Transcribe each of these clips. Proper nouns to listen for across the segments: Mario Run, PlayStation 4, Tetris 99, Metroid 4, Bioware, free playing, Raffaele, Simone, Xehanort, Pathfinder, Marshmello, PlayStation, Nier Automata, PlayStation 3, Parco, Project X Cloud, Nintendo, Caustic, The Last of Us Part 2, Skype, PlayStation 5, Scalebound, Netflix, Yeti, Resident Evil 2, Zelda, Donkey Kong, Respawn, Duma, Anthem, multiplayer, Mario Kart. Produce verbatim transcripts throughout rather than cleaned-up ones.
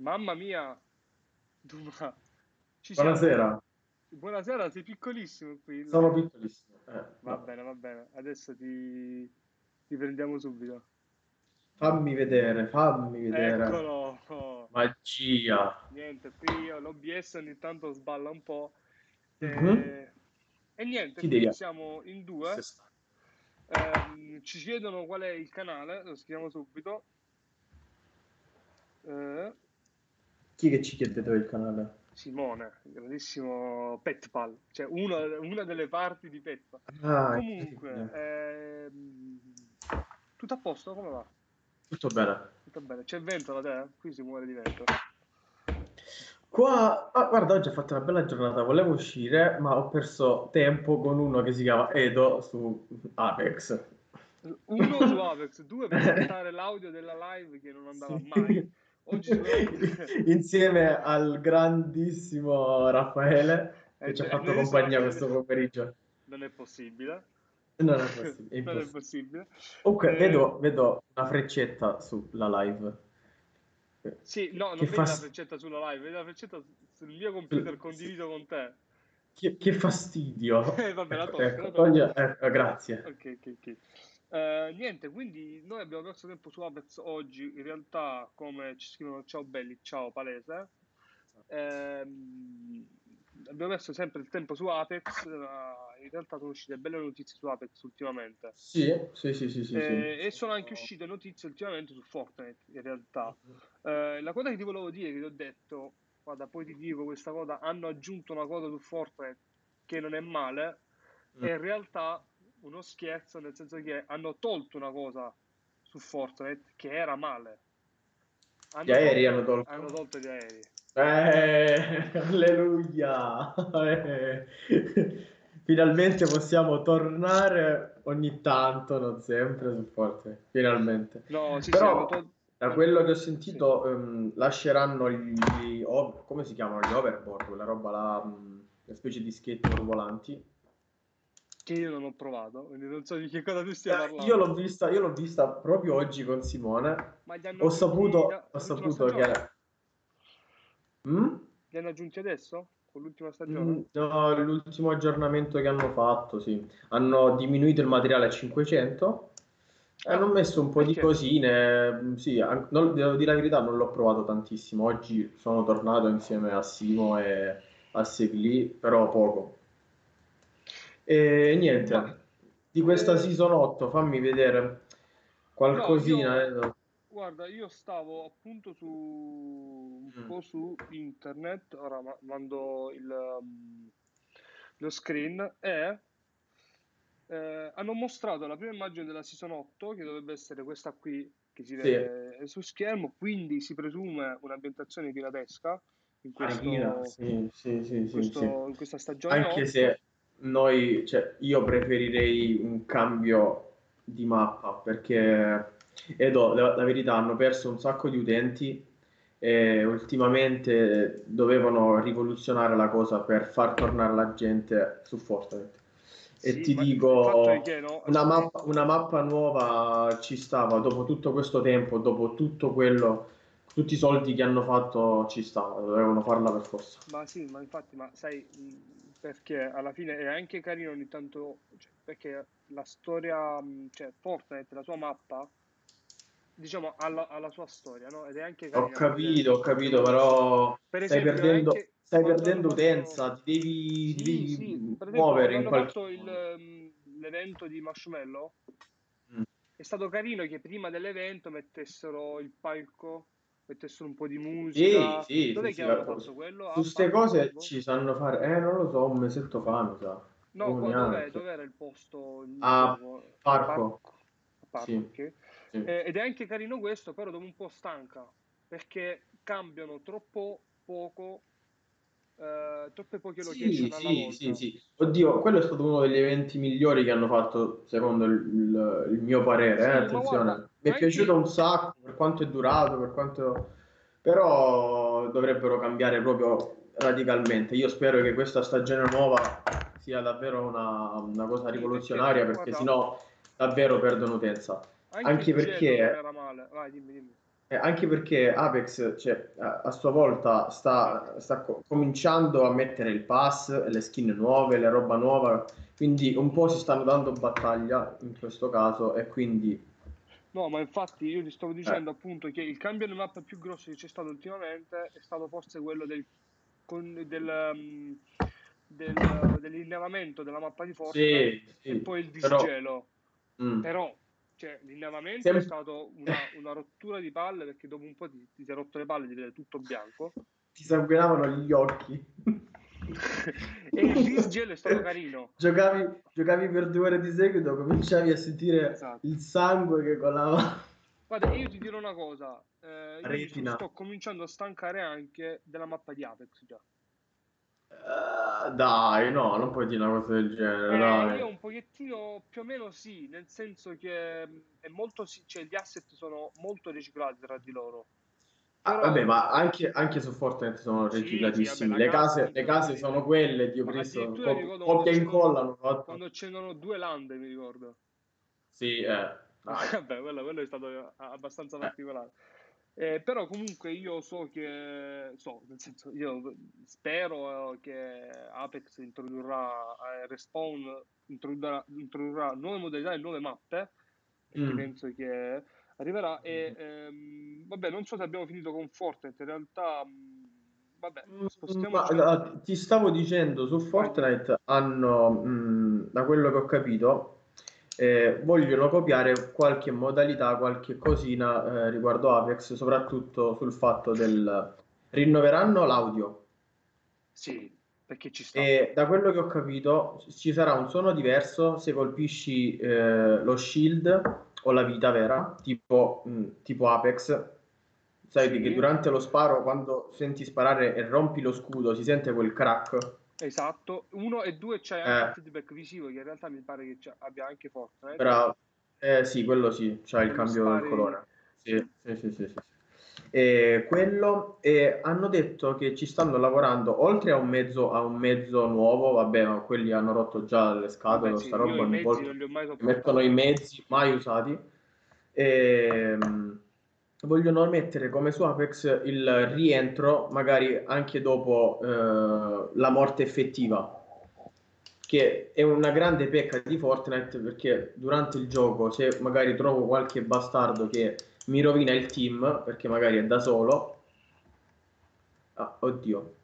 Mamma mia, Duma. Ci siamo. Buonasera. Buonasera, sei piccolissimo qui. Sono piccolissimo. Eh, va, va bene, va bene. Adesso ti, ti prendiamo subito. Fammi vedere, fammi vedere. Eccolo. Magia. Niente, qui l'O B S ogni tanto sballa un po'. E, mm-hmm. e niente, qui siamo in due. Eh, ci chiedono qual è il canale, lo scriviamo subito. Eh. Chi che ci chiede dove il canale? Simone, grandissimo Pet Pal, cioè una, una delle parti di Pet Pal. Ah, comunque, eh, tutto a posto? Come va? Tutto bene. Tutto bene. C'è vento da te? Qui si muore di vento. Qua, ah, guarda, oggi ho fatto una bella giornata, volevo uscire, ma ho perso tempo con uno che si chiama Edo su Apex. Uno su Apex, due per ascoltare l'audio della live che non andava sì. mai. Oggi insieme al grandissimo Raffaele che eh, ci ha fatto compagnia questo pomeriggio. Non è possibile. Non è possibile. È impossibile. Non è possibile. Comunque eh, vedo, vedo una freccetta sulla live. Sì, no, non che vedo fast... la freccetta sulla live, vedo la freccetta sul mio computer condiviso con te. Che, che fastidio. Eh, vabbè, la tolgo, ecco, la tolgo. Ecco, grazie. Ok, ok, ok. Uh, niente, quindi noi abbiamo perso tempo su Apex oggi, in realtà come ci scrivono ciao belli, ciao palese, eh, abbiamo perso sempre il tempo su Apex, uh, in realtà sono uscite belle notizie su Apex ultimamente. Sì, sì, sì, sì, sì, eh, sì. E sono anche uscite notizie ultimamente su Fortnite, in realtà. Uh, la cosa che ti volevo dire, che ti ho detto, guarda poi ti dico questa cosa, hanno aggiunto una cosa su Fortnite che non è male, mm. e in realtà... uno scherzo, nel senso che hanno tolto una cosa su Fortnite che era male. Hanno gli aerei tolto, hanno tolto. Hanno tolto gli aerei. Eh, alleluia! Eh. Finalmente possiamo tornare ogni tanto, non sempre, su Fortnite. Finalmente. No, sì, però, sì, tol- da quello che ho sentito, sì. um, lasceranno gli... Ov- come si chiamano? Gli overboard, quella roba, la, um, la specie di skateboard volanti. Che io non ho provato, quindi non so di che cosa tu stia parlando. Eh, io l'ho vista, io l'ho vista proprio oggi con Simone. Ma gli hanno ho saputo, da, ho saputo che mm? Li hanno aggiunti adesso? Con l'ultima stagione? Mm, no, l'ultimo aggiornamento che hanno fatto, sì. Hanno diminuito il materiale a cinquecento e ah, hanno messo un po' perché? di cosine. Sì, an- non, devo dire la verità, non l'ho provato tantissimo. Oggi sono tornato insieme a Simo e a Segli, però poco. E niente, ma, di questa eh, season otto fammi vedere qualcosina. No, io, guarda, io stavo appunto su un mm. po' su internet, ora mando il, um, lo screen e eh, hanno mostrato la prima immagine della season otto che dovrebbe essere questa qui che si vede sì. su schermo, quindi si presume un'ambientazione piratesca in, questo, ah, sì, sì, sì, in, questo, sì, sì. in questa stagione anche otto. Se Noi, cioè, io preferirei un cambio di mappa perché, Edo, la, la verità, hanno perso un sacco di utenti e ultimamente dovevano rivoluzionare la cosa per far tornare la gente su Fortnite. E sì, ti dico, che, no? una, mappa, una mappa nuova ci stava, dopo tutto questo tempo, dopo tutto quello... tutti i soldi che hanno fatto ci stavano, dovevano farla per forza. Ma sì, ma infatti, ma sai, perché alla fine è anche carino ogni tanto, cioè, perché la storia, cioè Fortnite, la sua mappa, diciamo, ha la, ha la sua storia, no? Ed è anche carino. Ho capito, ho capito, però per esempio, stai perdendo, anche, stai perdendo fatto... utenza, ti devi, sì, devi sì, muovere in qualche modo. Quando hanno fatto il, l'evento di Marshmello, mm. è stato carino che prima dell'evento mettessero il palco, mettessero un po' di musica. Sì, sì, dove sì, che sì, hanno fatto sì. quello? Su queste ah, cose tipo? Ci sanno fare. Eh, non lo so, un mesetto fa, mi sa. No, oh, dov'è, dov'era il posto? Il ah, nuovo, Parco. Parco. Sì. Okay. Sì. Eh, ed è anche carino questo, però dopo un po' stanca, perché cambiano troppo poco, eh, troppe poche location sì, alla sì, volta. Sì, sì. Oddio, quello è stato uno degli eventi migliori che hanno fatto, secondo il, il, il mio parere, sì, eh, attenzione. Guarda, mi è piaciuto un sacco per quanto è durato, per quanto... però dovrebbero cambiare proprio radicalmente. Io spero che questa stagione nuova sia davvero una, una cosa rivoluzionaria perché, perché sennò davvero perdono utenza. Anche, anche perché... Vai, dimmi, dimmi. Eh, anche perché Apex, cioè, a, a sua volta sta, sta co- cominciando a mettere il pass, le skin nuove, la roba nuova, quindi un po' si stanno dando battaglia in questo caso e quindi... No, ma infatti io ti stavo dicendo eh. appunto che il cambio di mappa più grosso che c'è stato ultimamente è stato forse quello del... Con, del um, del, dell'innevamento della mappa di Fortnite, sì, sì, e poi il disgelo, però, mm. però cioè, l'innevamento Sem- è stato una, una rottura di palle, perché dopo un po' ti, ti sei rotto le palle di vedere tutto bianco, ti sanguinavano gli occhi. E il disgelo è stato carino, giocavi, giocavi per due ore di seguito, cominciavi a sentire, esatto, il sangue che colava. Guarda, io ti dirò una cosa, eh, io sto cominciando a stancare anche della mappa di Apex già. Uh, dai, no, non puoi dire una cosa del genere. Eh, dai. Io un pochettino più o meno sì, nel senso che è molto, cioè, gli asset sono molto riciclati tra di loro. Però... Ah, vabbè, ma anche, anche su Fortnite sono riciclatissimi. Sì, sì, le case, le case sono quelle, Dio Cristo, coppia incollano. Quando c'erano due lande, mi ricordo. Sì, eh. Vabbè, quello, quello è stato abbastanza particolare. Eh, però comunque io so che so, nel senso, io spero che Apex introdurrà, eh, Respawn introdurrà, introdurrà nuove modalità e nuove mappe, mm. e penso che arriverà. E ehm, vabbè, non so se abbiamo finito con Fortnite, in realtà vabbè, spostiamoci. Ma, ti stavo dicendo, su Fortnite hanno, mh, da quello che ho capito, Eh, vogliono copiare qualche modalità, qualche cosina, eh, riguardo Apex, soprattutto sul fatto del... rinnoveranno l'audio. Sì, perché ci sta. E da quello che ho capito ci sarà un suono diverso se colpisci, eh, lo shield o la vita vera, tipo, mh, tipo Apex. Sai, sì, che durante lo sparo, quando senti sparare e rompi lo scudo, si sente quel crack. Esatto, uno e due c'è anche eh. il feedback visivo, che in realtà mi pare che abbia anche Fortnite. Bravo, eh sì, quello sì, c'ha il cambio spari... del colore. Sì, sì, sì, sì, sì. E quello, e hanno detto che ci stanno lavorando oltre a un mezzo, a un mezzo nuovo, vabbè, ma quelli hanno rotto già le scatole, questa sì, roba ogni volta mettono i mezzi mai usati. E vogliono mettere come su Apex il rientro, magari anche dopo, eh, la morte effettiva, che è una grande pecca di Fortnite, perché durante il gioco, se magari trovo qualche bastardo che mi rovina il team, perché magari è da solo... Ah, oddio,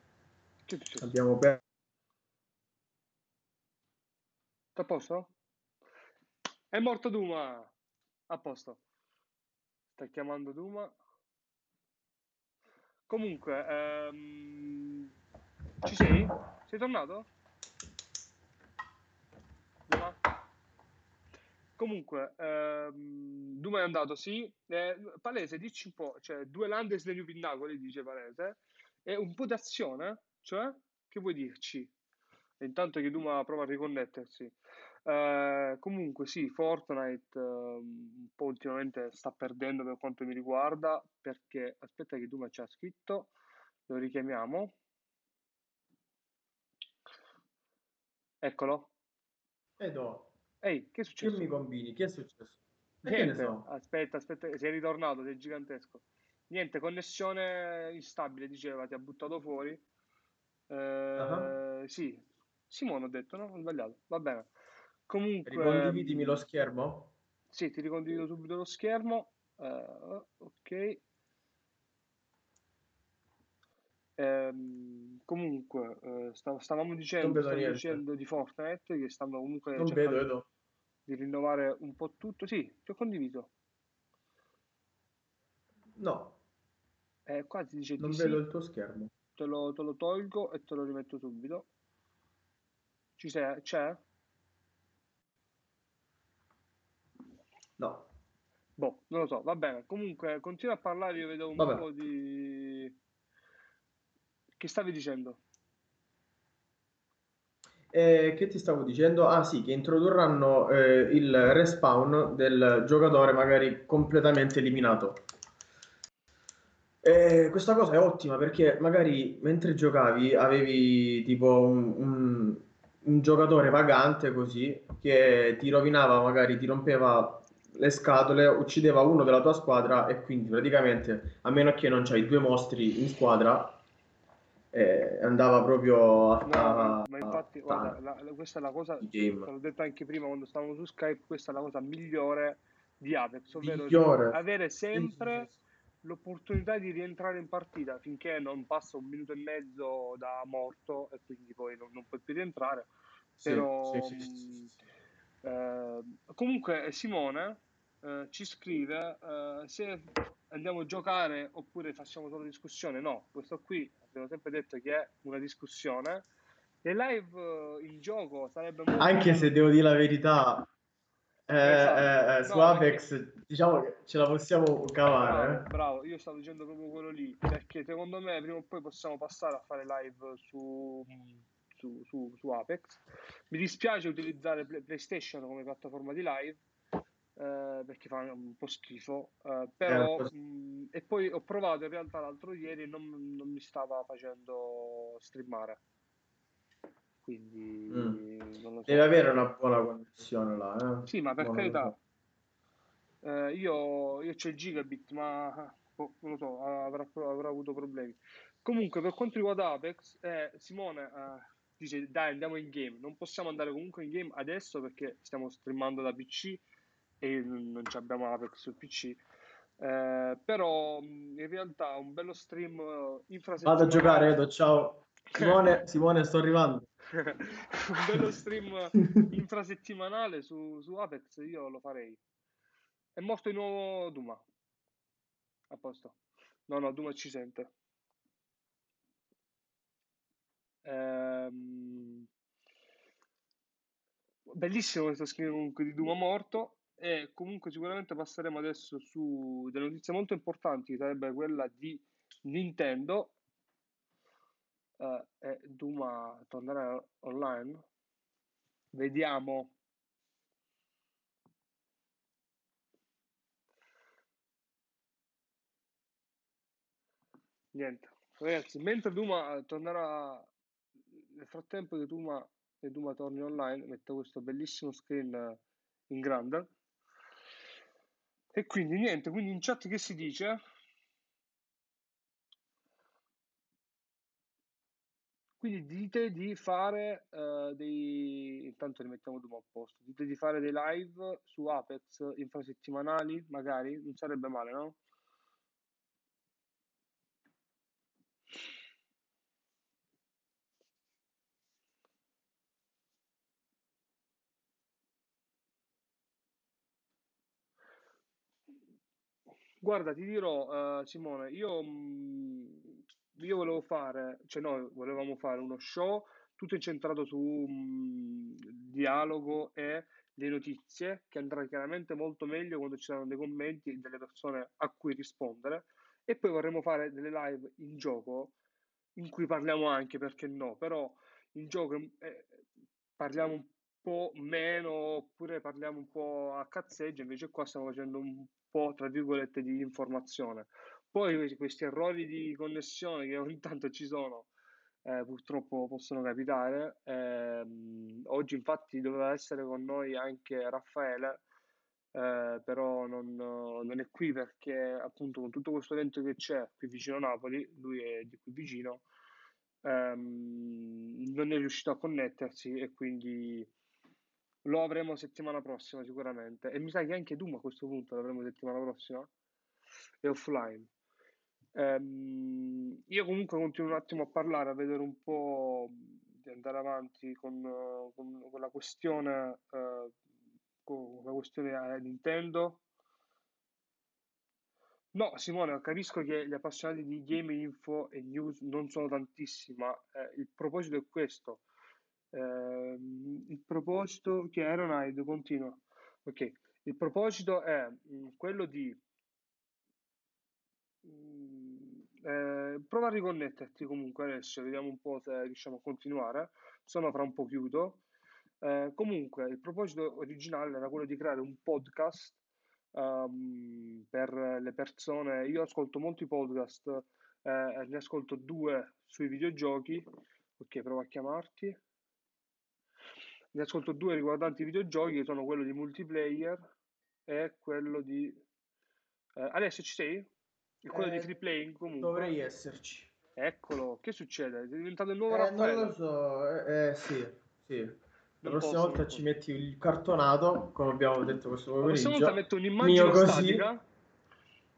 abbiamo perso... A posto? È morto Duma! A posto. Sta chiamando Duma. Comunque, ehm... ci sei? Sei tornato? Duma? Comunque, ehm... Duma è andato, sì. Eh, Palese, dici un po', cioè, due landes degli pinnacoli, dice Palese, e un po' d'azione, cioè, che vuoi dirci? Intanto che Duma prova a riconnettersi. Uh, comunque sì, Fortnite uh, un po' ultimamente sta perdendo per quanto mi riguarda, perché aspetta che Duma ci ha scritto, lo richiamiamo, eccolo. Edo, ehi, che è successo? Che mi combini? Che è successo? Niente, che ne so? aspetta, aspetta, sei ritornato, sei gigantesco. Niente, connessione instabile, diceva, ti ha buttato fuori. uh, uh-huh. Sì, Simone ho detto, no? Ho sbagliato, va bene. Comunque, ricondividimi lo schermo? Sì, ti ricondivido subito lo schermo. Uh, ok. Um, comunque, uh, stav- stavamo dicendo, stav- dicendo di Fortnite, che stanno comunque non cercando vedo, vedo. di rinnovare un po' tutto. Sì, ti ho condiviso. No. Eh, qua ti dice non di vedo sì. il tuo schermo. Te lo, te lo tolgo e te lo rimetto subito. Ci sei? C'è? No, boh, non lo so, va bene. Comunque, continua a parlare. Io vedo un Vabbè. po' di... Che stavi dicendo? Eh, che ti stavo dicendo? Ah sì, che introdurranno eh, il respawn del giocatore magari completamente eliminato. Eh, questa cosa è ottima, perché magari mentre giocavi avevi tipo un... un, un giocatore vagante così, che ti rovinava, magari ti rompeva le scatole, uccideva uno della tua squadra e quindi praticamente, a meno che non c'hai due mostri in squadra, eh, andava proprio a... No, a, ma infatti a, guarda, la, la, questa è la cosa, l'ho detto anche prima quando stavamo su Skype, questa è la cosa migliore di Apex, ovvero cioè, avere sempre l'opportunità di rientrare in partita finché non passa un minuto e mezzo da morto e quindi poi non, non puoi più rientrare. Sì, però sì, sì, sì, sì. Eh, comunque Simone eh, ci scrive eh, se andiamo a giocare oppure facciamo solo discussione. No, questo qui abbiamo sempre detto che è una discussione. Le live, il gioco sarebbe molto anche bello. Se devo dire la verità, Eh, esatto. eh, su no, Apex perché... diciamo che ce la possiamo cavare. Bravo, bravo, io stavo dicendo proprio quello lì, perché secondo me prima o poi possiamo passare a fare live su, su, su, su Apex. Mi dispiace utilizzare PlayStation come piattaforma di live, eh, perché fa un po' schifo, eh, però eh, per... mh, e poi ho provato in realtà l'altro ieri e non, non mi stava facendo streamare, quindi mm. non lo so. Deve avere una buona connessione là, eh? Sì, ma per buona carità, eh, io, io c'ho il gigabit, ma oh, non lo so, avrà, avrà avuto problemi. Comunque per quanto riguarda Apex, eh, Simone eh, dice dai andiamo in game. Non possiamo andare comunque in game adesso perché stiamo streamando da P C e non abbiamo Apex sul P C, eh, però in realtà un bello stream infrasettimana. Vado a giocare, Edo, ciao Simone, Simone sto arrivando. Un bello stream infrasettimanale su, su Apex io lo farei. È morto di nuovo Duma. A posto. No, no, Duma ci sente. Ehm... Bellissimo questo screen comunque di Duma morto. E comunque sicuramente passeremo adesso su delle notizie molto importanti, che sarebbe quella di Nintendo. Uh, e Duma tornerà online, vediamo. Niente ragazzi, mentre Duma tornerà, nel frattempo che Duma e Duma torni online, metto questo bellissimo screen in grande e quindi niente, quindi in chat che si dice? Quindi dite di fare uh, dei... intanto li mettiamo Duma a posto. Dite di fare dei live su Apex infrasettimanali, magari, non sarebbe male, no? Guarda, ti dirò, uh, Simone, io... Mh, Io volevo fare, cioè noi volevamo fare uno show tutto incentrato su mh, dialogo e le notizie, che andrà chiaramente molto meglio quando ci saranno dei commenti delle persone a cui rispondere, e poi vorremmo fare delle live in gioco in cui parliamo anche, perché no, però in gioco eh, parliamo un po' meno oppure parliamo un po' a cazzeggio, invece qua stiamo facendo un po' tra virgolette di informazione. Poi questi errori di connessione che ogni tanto ci sono, eh, purtroppo possono capitare. Eh, oggi infatti doveva essere con noi anche Raffaele, eh, però non, non è qui perché appunto con tutto questo evento che c'è qui vicino a Napoli, lui è di qui vicino, ehm, non è riuscito a connettersi e quindi lo avremo settimana prossima sicuramente. E mi sa che anche Duma a questo punto lo avremo settimana prossima, è offline. Um, io comunque continuo un attimo a parlare, a vedere un po' di andare avanti con, con, con la questione uh, con la questione Nintendo. No Simone, capisco che gli appassionati di gaming info e news non sono tantissimi, ma eh, il proposito è questo, eh, il proposito che Aeronide continua, ok, il proposito è mh, quello di Eh, prova a riconnetterti comunque adesso, vediamo un po' se riusciamo a continuare, se no fra un po' chiudo. Eh, comunque il proposito originale era quello di creare un podcast um, per le persone. Io ascolto molti podcast, eh, ne ascolto due sui videogiochi, ok, prova a chiamarti, ne ascolto due riguardanti i videogiochi, che sono quello di multiplayer è quello di... Eh, adesso ci sei? È quello eh, di free playing comunque. Dovrei esserci. Eccolo, che succede? È diventato il nuovo eh, Raffaele? Non lo so, eh, eh sì, sì. La prossima posso, volta posso. Ci metti il cartonato, come abbiamo detto questo pomeriggio. La prossima volta metto un'immagine statica,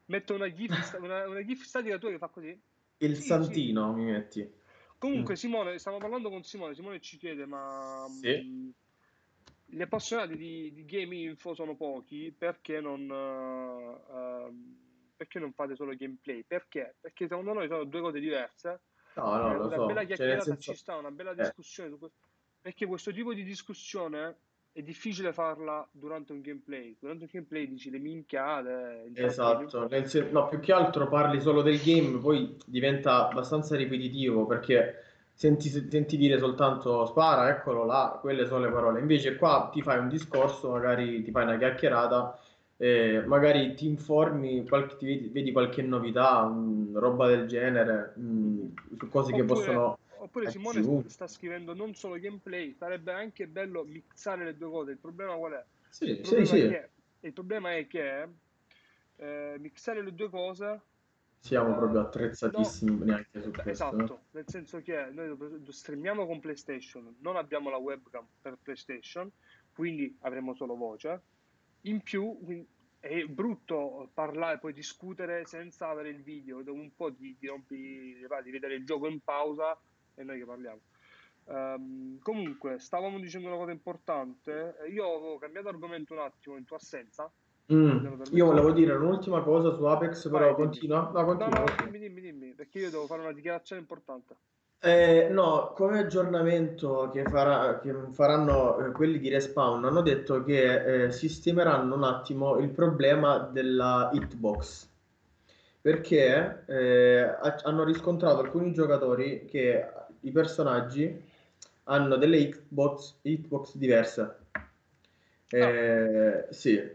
metto una gif, una, una gif statica tua che fa così. Il sì, santino sì. Mi metti. Comunque Simone, stavo parlando con Simone, Simone ci chiede ma sì. mh, gli appassionati di, di game info sono pochi, perché non, uh, perché non fate solo gameplay? Perché? Perché secondo noi sono due cose diverse. No, no, eh, lo una so. bella chiacchierata cioè, senso... ci sta, una bella discussione eh. su questo. Perché questo tipo di discussione è difficile farla durante un gameplay. Durante un gameplay dici le minchiate. Esatto, nel sen- no, più che altro parli solo del game, poi diventa abbastanza ripetitivo perché senti, senti dire soltanto spara, eccolo là, quelle sono le parole. Invece qua ti fai un discorso, magari ti fai una chiacchierata, eh, magari ti informi, qualche, ti vedi, vedi qualche novità, mh, roba del genere, mh, su cose Oppure... che possono... Oppure Simone sta, sta scrivendo non solo gameplay, sarebbe anche bello mixare le due cose. Il problema qual è? Sì, il, problema sì, è sì. Che, il problema è che eh, mixare le due cose siamo eh, proprio attrezzatissimi no, neanche su questo. Esatto, no? Nel senso che noi streamiamo con PlayStation, non abbiamo la webcam per PlayStation, quindi avremo solo voce. In più è brutto parlare, poi discutere senza avere il video, dopo un po' ti rompi, di vedere il gioco in pausa. E noi che parliamo. Um, comunque, stavamo dicendo una cosa importante. Io avevo cambiato argomento un attimo in tua assenza. Mm. Io volevo dire un'ultima cosa su Apex, però Vai, continua. Dimmi. No, continua. No, no, dimmi, dimmi, dimmi, perché io devo fare una dichiarazione importante. Eh, no, come aggiornamento che, farà, che faranno eh, quelli di Respawn, hanno detto che eh, sistemeranno un attimo il problema della hitbox. Perché eh, ha, hanno riscontrato alcuni giocatori che i personaggi hanno delle hitbox, hitbox diverse. Eh, ah. Sì.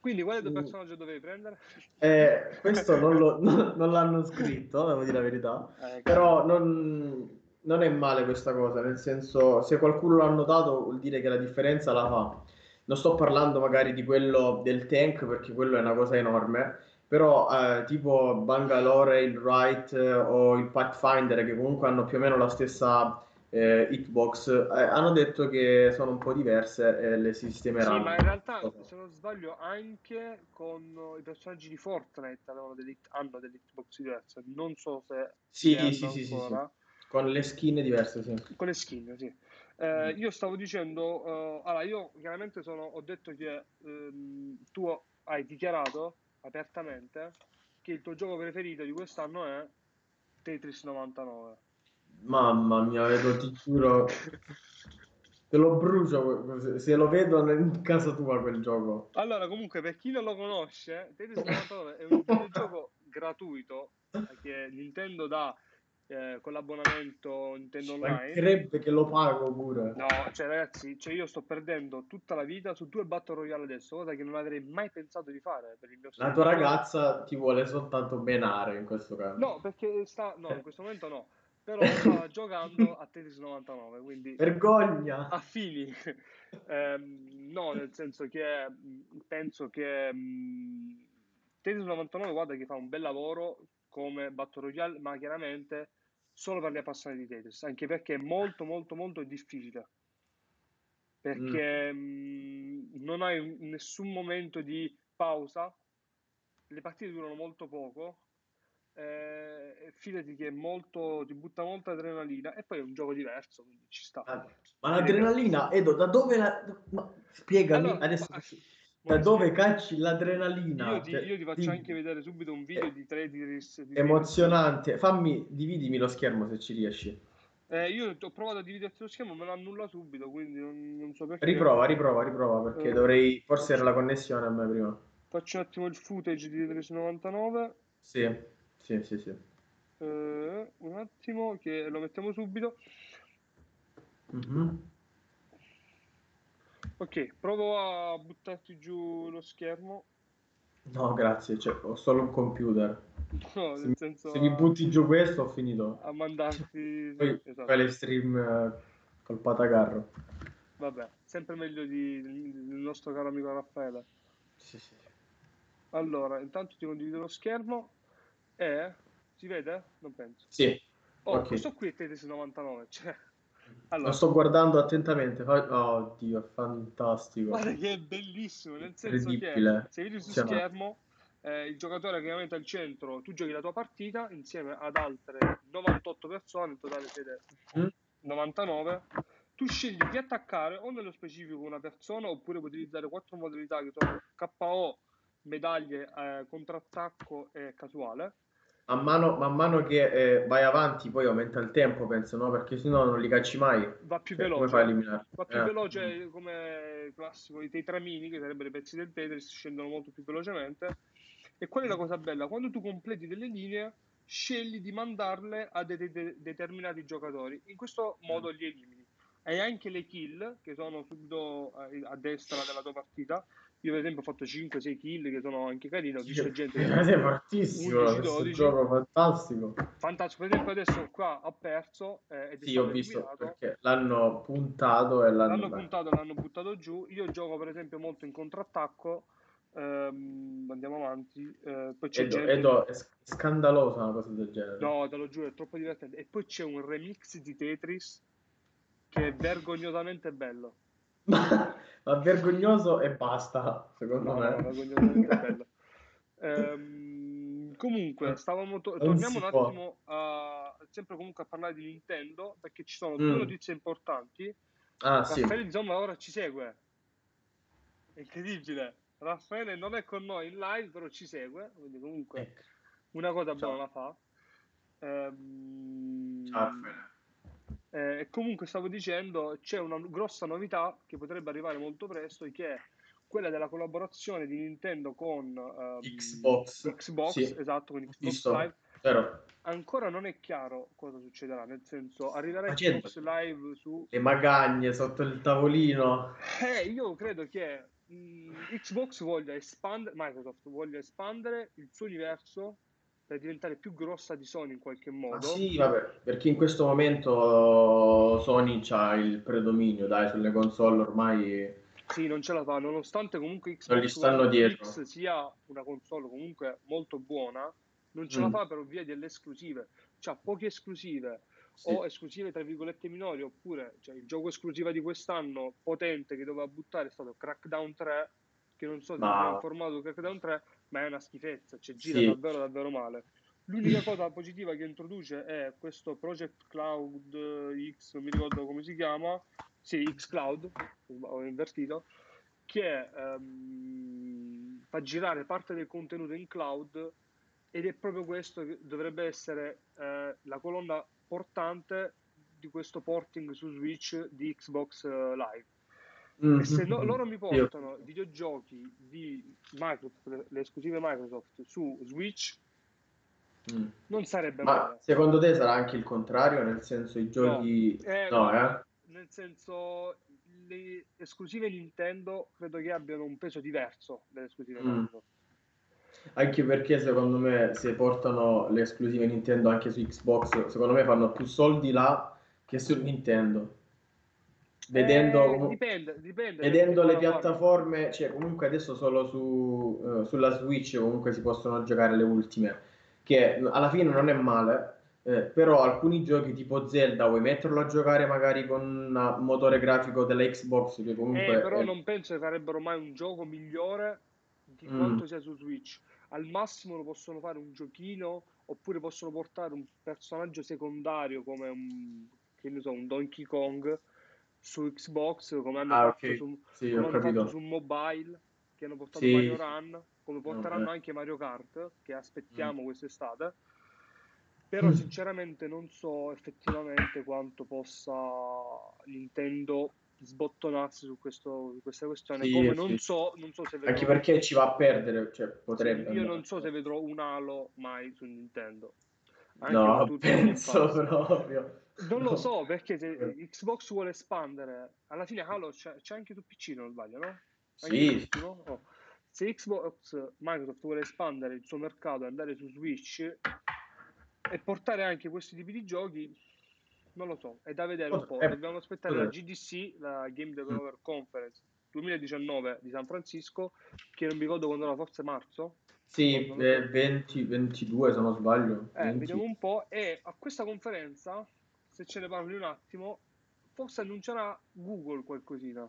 Quindi quale mm. personaggio dovevi prendere? Eh, questo non, lo, non, non l'hanno scritto, devo dire la verità. Ah, ecco. Però non, non è male questa cosa, nel senso, se qualcuno l'ha notato vuol dire che la differenza la fa. Non sto parlando magari di quello del tank, perché quello è una cosa enorme. Però eh, tipo Bangalore, il Wright eh, o il Pathfinder, che comunque hanno più o meno la stessa eh, hitbox, eh, hanno detto che sono un po' diverse e le sistemeranno. Sì, ma in realtà, se non sbaglio, anche con i personaggi di Fortnite hanno delle, hit, hanno delle hitbox diverse. Non so se... Sì, sì, sì, sì, sì, con le skin diverse, sì. Con le skin, sì. Eh, mm. Io stavo dicendo... Uh, allora, io chiaramente sono, ho detto che um, tu hai dichiarato... apertamente che il tuo gioco preferito di quest'anno è Tetris novantanove. Mamma mia, vedo, ti giuro, te lo brucio se lo vedo in casa tua quel gioco. Allora, comunque, per chi non lo conosce, Tetris novantanove è un gioco gratuito che Nintendo dà eh, con l'abbonamento Nintendo Online. Mancherebbe che lo pago pure. No, cioè ragazzi, cioè io sto perdendo tutta la vita su due battle royale adesso, cosa che non avrei mai pensato di fare per il mio La tua ragazza ti vuole soltanto benare in questo caso. No, perché sta no, in questo momento no, però sta giocando a Tetris novantanove, quindi vergogna. A fini. ehm, no, nel senso che penso che mh, Tetris novantanove guarda che fa un bel lavoro come battle royale, ma chiaramente solo per le appassionate di Tetris, anche perché è molto molto molto difficile, perché mm. mh, non hai nessun momento di pausa, le partite durano molto poco, eh, fidati che è molto, ti butta molta adrenalina, e poi è un gioco diverso, quindi ci sta. Ah, ma l'adrenalina, Edo, da dove la... Ma, spiegami allora, adesso... Ma... Da dove cacci l'adrenalina? Io ti, cioè, io ti faccio di... anche vedere subito un video eh, di Tetris. Di emozionante. Tetris. Fammi, dividimi lo schermo se ci riesci. Eh, io ho provato a dividerti lo schermo, me lo annulla subito, quindi non, non so perché. Riprova, riprova, riprova, perché eh, dovrei... Forse era la connessione a me prima. Faccio un attimo il footage di Tetris novantanove. Sì, sì, sì, sì. Eh, un attimo, che lo mettiamo subito. Mm-hmm. Ok, provo a buttarti giù lo schermo. No, grazie, cioè, ho solo un computer. No, nel se senso... Mi, se mi butti giù questo, ho finito. A mandarti... Poi esatto. Fai le stream eh, col patacarro. Vabbè, sempre meglio di, del nostro caro amico Raffaele. Sì, sì. Allora, intanto ti condivido lo schermo e si vede? Non penso. Sì. Oh, okay. Questo qui è Tetris novantanove, cioè. Allora. Lo sto guardando attentamente. Oh, Dio, è fantastico. Guarda che è bellissimo, nel senso che se vedi su Siamo. schermo eh, il giocatore è chiaramente al centro, tu giochi la tua partita insieme ad altre novantotto persone, in totale siete mm. novantanove. Tu scegli di attaccare o nello specifico una persona oppure puoi utilizzare quattro modalità che sono K O, medaglie, eh, contrattacco e casuale. Man mano, man mano che eh, vai avanti poi aumenta il tempo, penso, no? Perché sennò non li cacci mai. Va più veloce. Come fai a eliminare? Va più eh. veloce, come il classico dei tetramini, che sarebbero i pezzi del Tetris, scendono molto più velocemente. E qual è la cosa bella? Quando tu completi delle linee, scegli di mandarle a de- de- determinati giocatori. In questo modo li elimini. Hai anche le kill, che sono subito a destra della tua partita. Io per esempio ho fatto cinque sei kill che sono anche carine, ho visto sì, gente che è fortissimo questo gioco, fantastico fantastico. Per esempio adesso qua ho perso eh, ed è sì, ho visto eliminato. Perché l'hanno puntato e l'hanno, l'hanno puntato e l'hanno buttato giù. Io gioco per esempio molto in contrattacco, ehm, andiamo avanti, eh, poi c'è Edo, gente... Edo, è scandalosa una cosa del genere, no, te lo giuro, è troppo divertente. E poi c'è un remix di Tetris che è vergognosamente bello. Ma, ma vergognoso e basta, secondo no, me. No, vergognosamente bello. Ehm, comunque, stavamo to- torniamo un attimo a, sempre comunque a parlare di Nintendo, perché ci sono mm. due notizie importanti. Ah, Raffaele, sì. Insomma, ora ci segue. È incredibile. Raffaele non è con noi in live, però ci segue, quindi comunque ecco. Una cosa Ciao. buona la fa. Ehm, Ciao, Raffaele. E eh, comunque stavo dicendo, c'è una grossa novità che potrebbe arrivare molto presto, che è quella della collaborazione di Nintendo con um, Xbox, Xbox sì. esatto, con Xbox Visto. Live. Però. Ancora non è chiaro cosa succederà, nel senso arriverà Xbox Live su... Le magagne sotto il tavolino. Eh, io credo che mh, Xbox voglia espandere, Microsoft voglia espandere il suo universo per diventare più grossa di Sony in qualche modo. Ah, sì, vabbè, perché in questo momento Sony c'ha il predominio, dai, sulle console ormai. Sì, non ce la fa, nonostante comunque Xbox X sia una console comunque molto buona, non ce mm. la fa per via delle esclusive, c'ha poche esclusive, sì. o esclusive tra virgolette minori, oppure cioè, il gioco esclusiva di quest'anno potente che doveva buttare è stato Crackdown tre, che non so se ma... è un formato Crackdown tre, ma è una schifezza, cioè gira sì. davvero davvero male. L'unica cosa positiva che introduce è questo Project Cloud X, non mi ricordo come si chiama, sì, X Cloud, ho invertito, che um, fa girare parte del contenuto in cloud, ed è proprio questo che dovrebbe essere eh, la colonna portante di questo porting su Switch di Xbox Live. E se no, loro mi portano Io. videogiochi di Microsoft, le esclusive Microsoft su Switch, mm. non sarebbe ma male. Secondo te sarà anche il contrario, nel senso i giochi no, eh, no, no eh? Nel senso le esclusive Nintendo credo che abbiano un peso diverso dalle esclusive mm. Microsoft, anche perché secondo me se portano le esclusive Nintendo anche su Xbox, secondo me fanno più soldi là che su Nintendo. Vedendo, eh, dipende, dipende, vedendo le piattaforme parte. Cioè comunque adesso solo su, uh, sulla Switch comunque si possono giocare le ultime, che alla fine non è male, eh, però alcuni giochi tipo Zelda vuoi metterlo a giocare magari con un motore grafico della Xbox che comunque eh, però è... non penso che farebbero mai un gioco migliore di mm. quanto sia su Switch. Al massimo lo possono fare un giochino, oppure possono portare un personaggio secondario come un, che ne so, un Donkey Kong su Xbox, come hanno, ah, fatto, okay. su, sì, come hanno fatto su mobile, che hanno portato sì. Mario Run, come porteranno okay. anche Mario Kart, che aspettiamo mm. quest'estate. Però mm. sinceramente non so effettivamente quanto possa Nintendo sbottonarsi su, questo, su questa questione, sì, come sì. non so, non so se vedrò... anche perché ci va a perdere, cioè, potrebbe sì, io non so se vedrò un Halo mai su Nintendo. Anche no, penso proprio non lo so, perché se Xbox vuole espandere, alla fine Halo c'è, c'è anche su P C, non sbaglio, no? Anche sì. No? Oh. Se Xbox, Microsoft vuole espandere il suo mercato e andare su Switch e portare anche questi tipi di giochi, non lo so, è da vedere un po'. Dobbiamo aspettare la G D C, la Game Developer Conference, duemiladiciannove di San Francisco, che non mi ricordo quando era, forse marzo. Sì, eh, venti, ventidue se non sbaglio. Eh, vediamo un po'. E a questa conferenza, se ce ne parli un attimo, forse annuncerà Google qualcosina.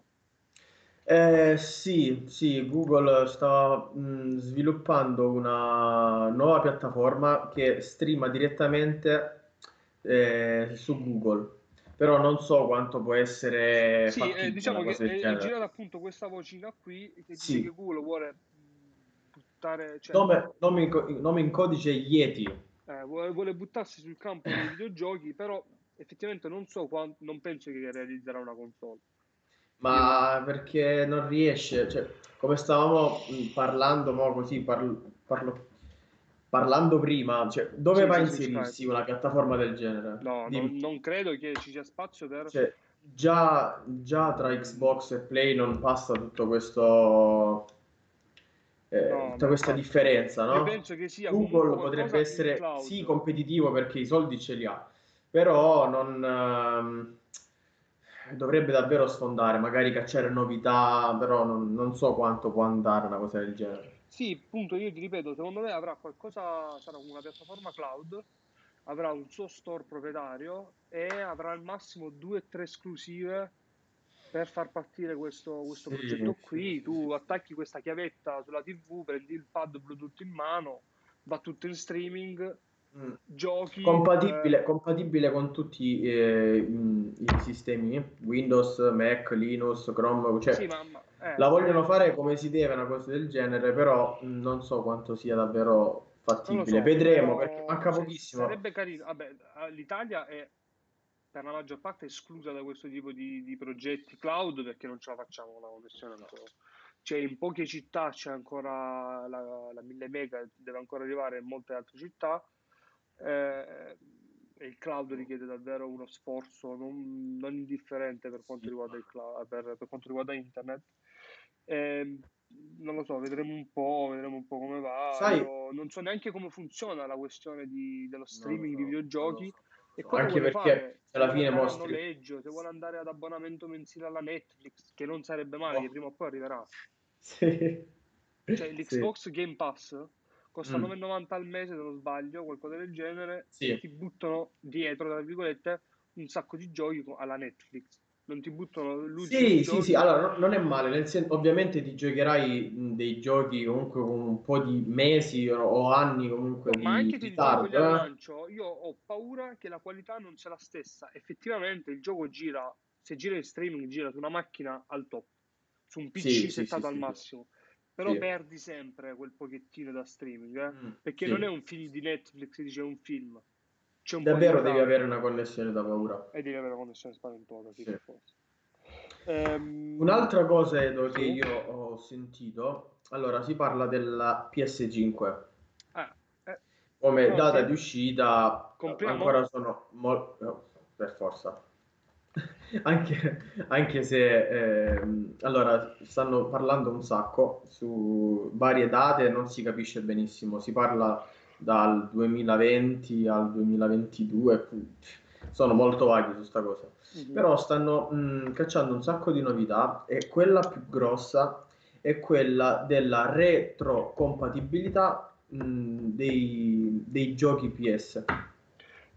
Eh, sì, sì, Google sta mh, sviluppando una nuova piattaforma che streama direttamente eh, su Google. Però non so quanto può essere sì, fattibile, eh, diciamo che è girata appunto questa vocina qui che dice sì, che Google vuole buttare, cioè, nome, nome, in, nome in codice Yeti, eh, vuole, vuole buttarsi sul campo dei videogiochi, però effettivamente non so quanto, non penso che realizzerà una console. Ma io... perché non riesce, cioè, come stavamo parlando mo così parlo, parlo parlando prima, cioè, dove sì, va a inserirsi una piattaforma del genere? No, non, non credo che ci sia spazio per... Cioè, già, già tra Xbox e Play non passa tutto questo... Eh, no, tutta questa differenza, no? Io penso che sia Google potrebbe essere, sì, competitivo perché i soldi ce li ha, però non... Ehm, dovrebbe davvero sfondare, magari cacciare novità, però non, non so quanto può andare una cosa del genere. Sì, appunto, io ti ripeto, secondo me avrà qualcosa, sarà una piattaforma cloud, avrà un suo store proprietario e avrà al massimo due o tre esclusive per far partire questo, questo sì, progetto qui. Tu attacchi questa chiavetta sulla tivù, prendi il pad Bluetooth in mano, va tutto in streaming, mm. giochi... Compatibile, eh... compatibile con tutti eh, i sistemi, Windows, Mac, Linux, Chrome, cioè... Sì, mamma. Eh, la vogliono fare come si deve una cosa del genere, però non so quanto sia davvero fattibile. So, vedremo, però, perché manca cioè, pochissimo. Sarebbe carino. Vabbè, l'Italia è per la maggior parte esclusa da questo tipo di, di progetti cloud perché non ce la facciamo con la connessione. Cioè, in poche città c'è ancora la, la mille mega, deve ancora arrivare in molte altre città. Eh, e il cloud richiede davvero uno sforzo non, non indifferente per quanto riguarda il cloud, per, per quanto riguarda internet. Eh, non lo so, vedremo un po', vedremo un po' come va. Sai, non so neanche come funziona la questione di, dello streaming no, no, di videogiochi. No, no, no. E anche perché fare, alla fine mostri... noleggio, se vuole andare ad abbonamento mensile alla Netflix, che non sarebbe male, oh. che prima o poi arriverà. Sì. Cioè, l'Xbox sì. Game Pass costa mm. nove e novanta al mese, se non sbaglio, qualcosa del genere. Sì. E ti buttano dietro, tra virgolette, un sacco di giochi alla Netflix. Non ti buttano luci. Sì, sì, sì, allora no, non è male, nel senso, ovviamente ti giocherai dei giochi comunque con un po' di mesi o, o anni comunque no, di, ma anche di tardo, eh? lancio, io ho paura che la qualità non sia la stessa. Effettivamente il gioco gira, se gira in streaming, gira su una macchina al top, su un P C sì, settato sì, al sì, massimo. Però sì. perdi sempre quel pochettino da streaming, eh? mm, perché sì. non è un film di Netflix, dice un film. Un davvero devi avere una connessione da paura e devi avere una connessione spaventosa sì. ehm... Un'altra cosa, Edo, che io ho sentito, allora si parla della P S cinque ah, eh. come no, data sì. di uscita. Compriamo. Ancora sono mol... no, per forza anche, anche se eh, allora stanno parlando un sacco su varie date, non si capisce benissimo, si parla dal duemilaventi al duemilaventidue, sono molto vaghi su sta cosa, mm-hmm. però stanno mh, cacciando un sacco di novità e quella più grossa è quella della retrocompatibilità mh, dei, dei giochi P S.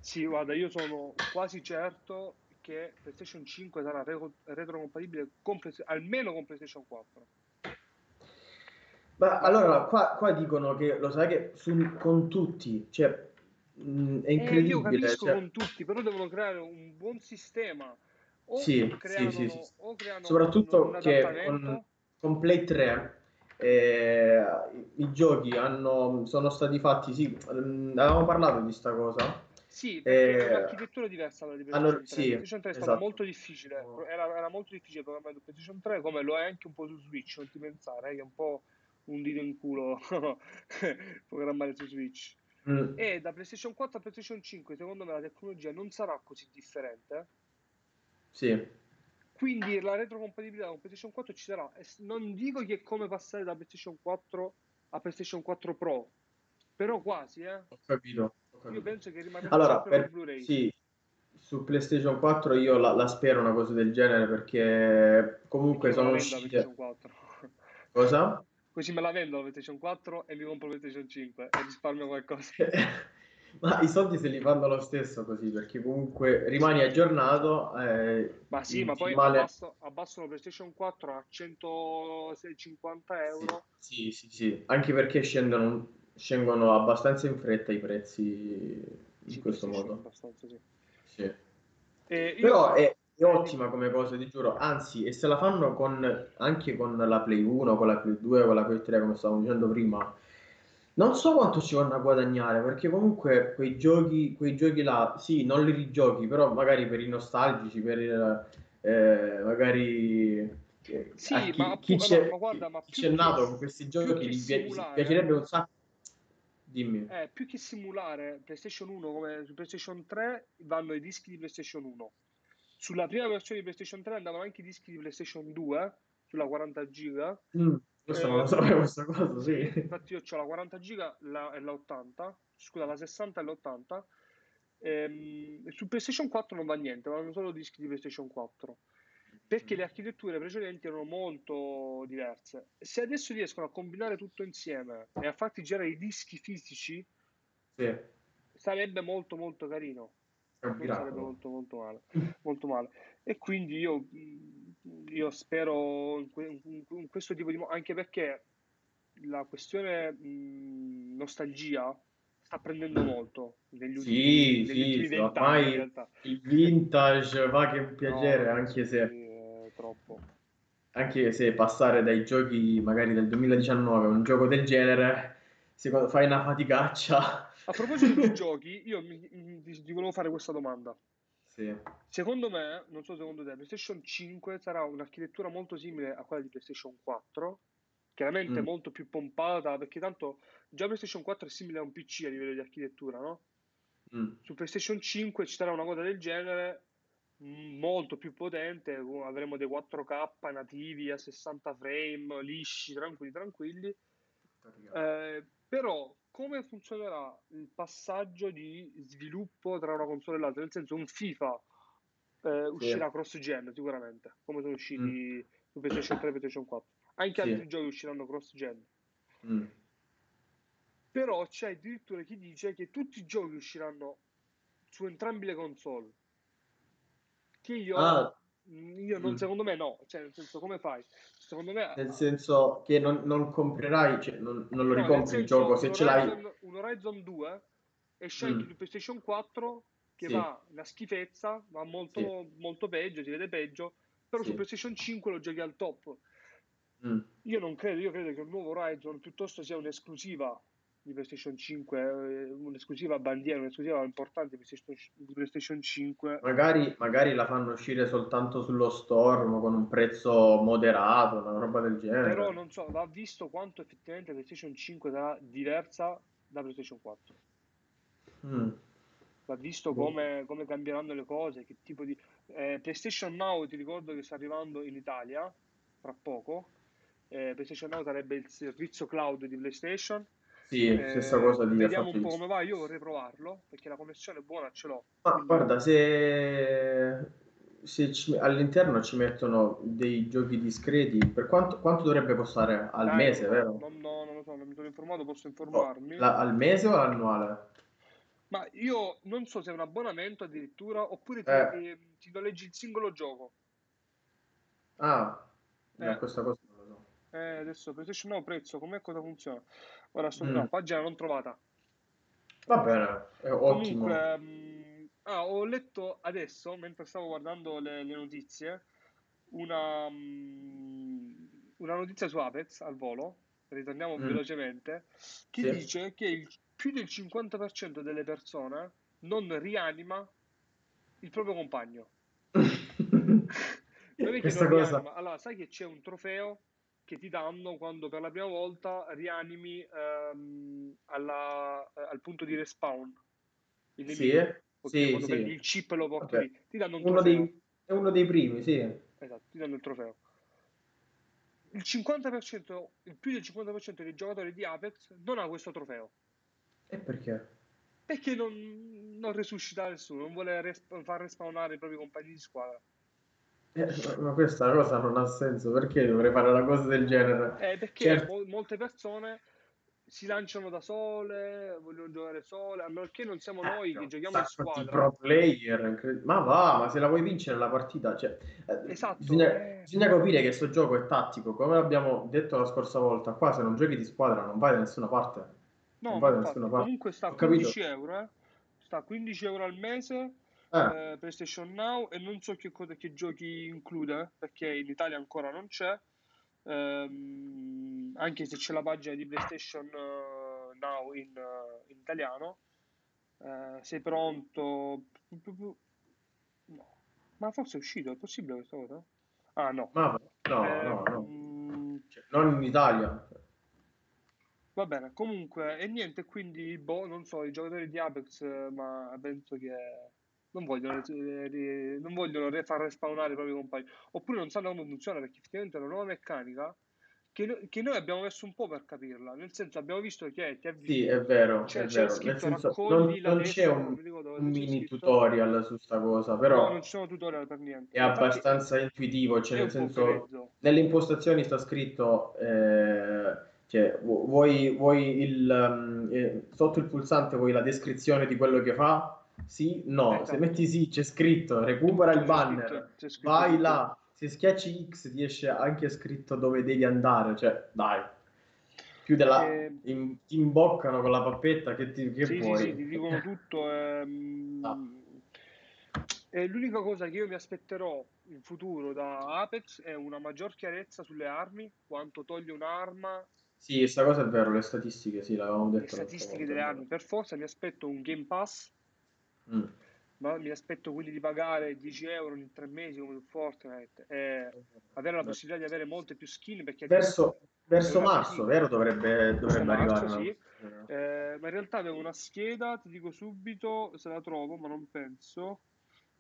Sì, guarda, io sono quasi certo che PlayStation cinque sarà retro- retrocompatibile con, almeno con PlayStation quattro. Ma allora, qua, qua dicono che lo sai che su, con tutti, cioè, mh, è incredibile. Eh, io capisco cioè... con tutti, però devono creare un buon sistema. O sì, creano, sì, sì, sì. O creano soprattutto un, un che con, con Play tre eh, i, i giochi hanno, sono stati fatti, sì, mh, avevamo parlato di sta cosa. Sì, perché eh, è un'architettura diversa dalla di PlayStation allora, tre. Sì, PlayStation tre è esatto. stato molto difficile, era, era molto difficile programmare su PlayStation tre, come lo è anche un po' su Switch, non ti pensare, eh, che è un po'... un dito in culo programmare su Switch mm. e da PlayStation quattro a PlayStation cinque secondo me la tecnologia non sarà così differente, sì, quindi la retrocompatibilità con PlayStation quattro ci sarà. Non dico che è come passare da PlayStation quattro a PlayStation quattro Pro, però quasi eh. ho capito, ho capito. Io penso che rimarrà allora, sempre per Blu-ray. Sì, su PlayStation quattro io la, la spero una cosa del genere, perché comunque perché sono uscite. Cosa? Così me la vendo la PlayStation quattro e mi compro la PlayStation cinque e risparmio qualcosa. Ma i soldi se li fanno lo stesso così, perché comunque rimani aggiornato. Eh, ma sì, ma poi male... abbassano abbasso la PlayStation quattro a centocinquanta euro. Sì, sì, sì, sì. Anche perché scendono, scendono abbastanza in fretta i prezzi in sì, questo modo. Sì. Sì. Eh, io... Però è, è ottima come cosa, ti giuro. Anzi, e se la fanno con, anche con la Play uno, con la Play due, con la Play tre, come stavamo dicendo prima... Non so quanto ci vanno a guadagnare, perché comunque quei giochi, quei giochi là, sì, non li rigiochi, però magari per i nostalgici, per eh, magari eh, sì, chi, ma, chi però, c'è, ma guarda, ma chi c'è nato che, con questi giochi gli simulare, piacerebbe un sacco. Dimmi. Eh, più che simulare PlayStation uno come su PlayStation tre vanno i dischi di PlayStation uno. Sulla prima versione di PlayStation tre andavano anche i dischi di PlayStation due, sulla quaranta giga. Mm. Questa eh, non lo sapevo questa cosa, sì. Sì. Infatti io ho la quaranta giga la, e la ottanta, scusa, la sessanta e la ottanta. Ehm, su PlayStation quattro non va niente, vanno solo dischi di PlayStation quattro. Perché mm. le architetture precedenti erano molto diverse. Se adesso riescono a combinare tutto insieme e a farti girare i dischi fisici, sì, sarebbe molto molto carino. Non sarebbe molto molto male. molto male. E quindi io... Io spero in, que- in questo tipo di mo- anche perché la questione mh, nostalgia sta prendendo molto negli ultimi sì, sì, ormai il vintage va che un piacere, no, anche se è troppo. Anche se passare dai giochi magari del duemiladiciannove a un gioco del genere, secondo, fai una faticaccia. A proposito di giochi, io mi, mi, ti volevo fare questa domanda. Sì. Secondo me, non so secondo te, PlayStation cinque sarà un'architettura molto simile a quella di PlayStation quattro, chiaramente mm. molto più pompata, perché tanto già PlayStation quattro è simile a un P C a livello di architettura, no? Mm. Su PlayStation cinque ci sarà una cosa del genere, molto più potente, avremo dei quattro K nativi a sessanta frame, lisci, tranquilli, tranquilli. Eh, però... Come funzionerà il passaggio di sviluppo tra una console e l'altra? Nel senso, un FIFA eh, uscirà sì. cross-gen sicuramente, come sono usciti mm. su PlayStation tre e PlayStation quattro. Anche sì. altri giochi usciranno cross-gen. Mm. Però c'è addirittura chi dice che tutti i giochi usciranno su entrambe le console. Che io... Ah. Io non, secondo me no, cioè nel senso come fai? Secondo me nel senso che non, non comprerai, cioè non, non lo no, ricompri il gioco se ce l'hai. Un Horizon due e scegli mm. su PlayStation quattro che sì. va una schifezza, va molto, sì. molto peggio, si vede peggio, però sì. su PlayStation cinque lo giochi al top. Mm. Io non credo, io credo che un nuovo Horizon piuttosto sia un'esclusiva di PlayStation cinque, un'esclusiva bandiera, un'esclusiva importante di PlayStation cinque. Magari, magari la fanno uscire soltanto sullo store con un prezzo moderato, una roba del genere. Però non so, va visto quanto effettivamente PlayStation cinque sarà diversa da PlayStation quattro. Mm. Va visto come, come cambieranno le cose, che tipo di... Eh, PlayStation Now ti ricordo che sta arrivando in Italia, tra poco. Eh, PlayStation Now sarebbe il servizio cloud di PlayStation. Sì, stessa cosa di eh, vediamo un po' come va, io vorrei provarlo, perché la connessione buona ce l'ho. Ma quindi... guarda, se, se ci, all'interno ci mettono dei giochi discreti, per quanto, quanto dovrebbe costare al Dai, mese, no, vero? No, no, non lo so, non mi sono informato, posso informarmi. Oh, la, al mese o all'annuale? Ma io non so se è un abbonamento addirittura, oppure ti, eh. eh, ti noleggi il singolo gioco. Ah, eh. no, questa cosa... Eh, adesso PlayStation Now prezzo, com'è, cosa funziona? Ora sono mm. una pagina non trovata. Va bene, è ottimo. Comunque, mh, ah, ho letto adesso, mentre stavo guardando le, le notizie, una, mh, una notizia su Apex al volo, ritorniamo mm. velocemente, che sì. dice che il, più del cinquanta per cento delle persone non rianima il proprio compagno. Non è che non cosa... rianima. Allora, sai che c'è un trofeo che ti danno quando per la prima volta rianimi ehm, alla, eh, al punto di respawn il nemico, sì, eh? okay, sì, quando sì. prendi il chip e lo porti okay. lì, ti danno un uno trofeo dei, è uno dei primi, sì esatto, ti danno il trofeo. Il cinquanta per cento, il più del cinquanta per cento dei giocatori di Apex non ha questo trofeo. E perché? perché non, non resuscita nessuno, non vuole resp- far respawnare i propri compagni di squadra. Eh, ma questa cosa non ha senso, perché dovrei fare una cosa del genere? Eh, perché certo. mo- molte persone si lanciano da sole, vogliono giocare sole, a meno che non siamo ah, noi no, che giochiamo in squadra. Pro player, ma va, ma se la vuoi vincere la partita, cioè, esatto. bisogna, bisogna capire che sto gioco è tattico, come abbiamo detto la scorsa volta, qua se non giochi di squadra non vai da nessuna parte. No, non vai da nessuna parte. Comunque sta a quindici euro, eh? Sta a quindici euro al mese. Eh. Eh, PlayStation Now, e non so che cosa, che giochi include, perché in Italia ancora non c'è, ehm, anche se c'è la pagina di PlayStation uh, Now in, uh, in italiano. Eh, sei pronto? No. Ma forse è uscito, è possibile questa cosa? Ah no, no, no, eh, no, no. Cioè, non in Italia. Va bene, comunque, e niente, quindi boh, non so, i giocatori di Apex, ma penso che non vogliono, eh, non vogliono far respawnare i propri compagni, oppure non sanno come funziona, perché effettivamente è una nuova meccanica che, no, che noi abbiamo messo un po' per capirla, nel senso abbiamo visto che ti avvisi, sì, è vero, c'è, è c'è vero. Scritto, nel senso, non, non c'è un, un mini tutorial su sta cosa, però no, non ci sono tutorial per niente, è infatti abbastanza intuitivo, cioè nel senso prezzo. Nelle impostazioni sta scritto eh, cioè, vuoi, vuoi il um, eh, sotto il pulsante vuoi la descrizione di quello che fa. Sì, no, esatto. Se metti sì c'è scritto recupera c'è il banner, scritto, c'è scritto vai tutto. Là, se schiacci X ti esce anche scritto dove devi andare, cioè dai, più della eh, in, ti imboccano con la pappetta che ti che sì, puoi. Sì, sì, ti dicono tutto. Ehm, no. E l'unica cosa che io mi aspetterò in futuro da Apex è una maggior chiarezza sulle armi, quanto toglie un'arma. Sì, questa cosa è vero, le statistiche, sì, l'avevamo detto. Le statistiche delle armi, per forza mi aspetto un Game Pass. Mm. Ma mi aspetto quindi di pagare dieci euro in tre mesi come su Fortnite e avere la possibilità di avere molte più skin, perché verso, verso marzo, vero? Dovrebbe, dovrebbe arrivare, marzo, sì. eh, ma in realtà avevo una scheda, ti dico subito se la trovo, ma non penso.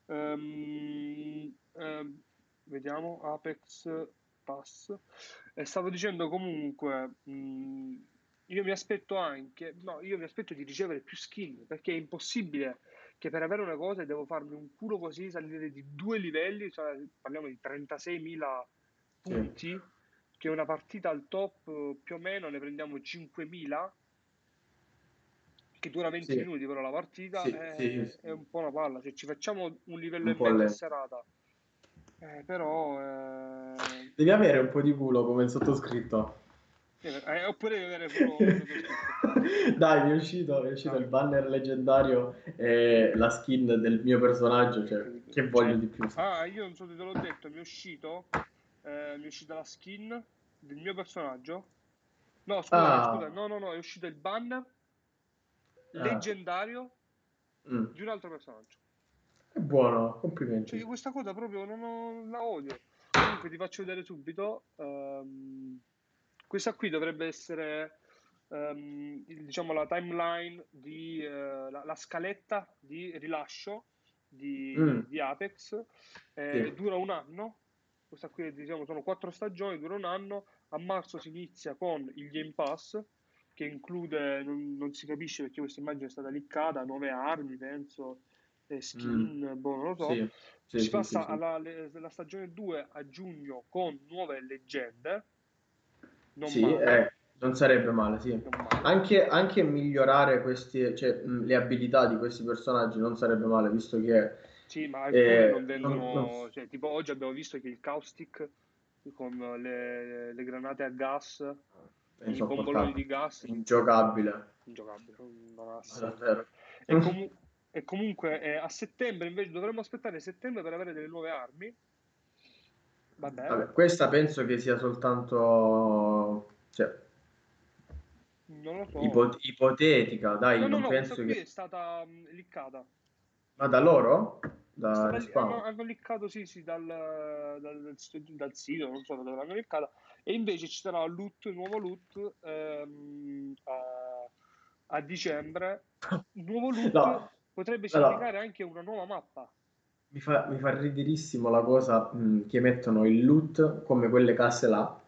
um, um, vediamo Apex Pass, e stavo dicendo comunque mh, io mi aspetto anche no, io mi aspetto di ricevere più skin, perché è impossibile che per avere una cosa devo farmi un culo così, salire di due livelli, cioè parliamo di trentaseimila punti, sì. Che una partita al top più o meno ne prendiamo cinquemila, che dura venti sì. minuti però la partita, sì, è, sì, sì. È un po' una palla, cioè, ci facciamo un livello un e mezzo a serata, eh, però... Eh... Devi avere un po' di culo come il sottoscritto. Eh, oppure devi avere culo come dai, mi è uscito, mi è uscito ah. il banner leggendario e la skin del mio personaggio, cioè, che voglio di più? Ah, io non so se te l'ho detto, mi è uscito eh, mi è uscita la skin del mio personaggio. No, scusa, ah. scusa no, no, no, è uscito il banner leggendario ah. mm. di un altro personaggio. È buono, complimenti. Cioè, io questa cosa proprio non, non la odio. Comunque ti faccio vedere subito. Um, questa qui dovrebbe essere Um, diciamo la timeline di uh, la, la scaletta di rilascio di, mm. di Apex, eh, sì. Dura un anno. Questa qui diciamo sono quattro stagioni, dura un anno. A marzo si inizia con il Game Pass, che include non, non si capisce perché questa immagine è stata leakata, nuove armi penso, eh, skin, mm. boh, non lo so, sì. Sì, si sì, passa sì, sì. alla le, la stagione due a giugno con nuove leggende, non sì, non sarebbe male, sì. Anche, anche migliorare queste, cioè, mh, le abilità di questi personaggi non sarebbe male, visto che... Sì, ma alcune eh, non vengono... Non, non... Cioè, tipo oggi abbiamo visto che il caustic con le, le granate a gas, è i bomboloni di gas... Ingiocabile. Ingiocabile, non ha senso. E, comu- e comunque eh, a settembre, invece, dovremmo aspettare settembre per avere delle nuove armi. Vabbè. Vabbè, questa penso che sia soltanto... Cioè, non lo so. Ipot- ipotetica, dai, no, no, non no, penso questa qui che è stata um, liccata. Ma da loro? Da Respawn? Li- hanno, hanno liccato, sì, sì, dal, dal, dal sito, non so da dove l'hanno liccata. E invece ci sarà loot, nuovo loot ehm, a, a dicembre. Nuovo loot no. potrebbe significare no. anche una nuova mappa. Mi fa, mi fa ridirissimo la cosa mh, che mettono il loot come quelle casse là.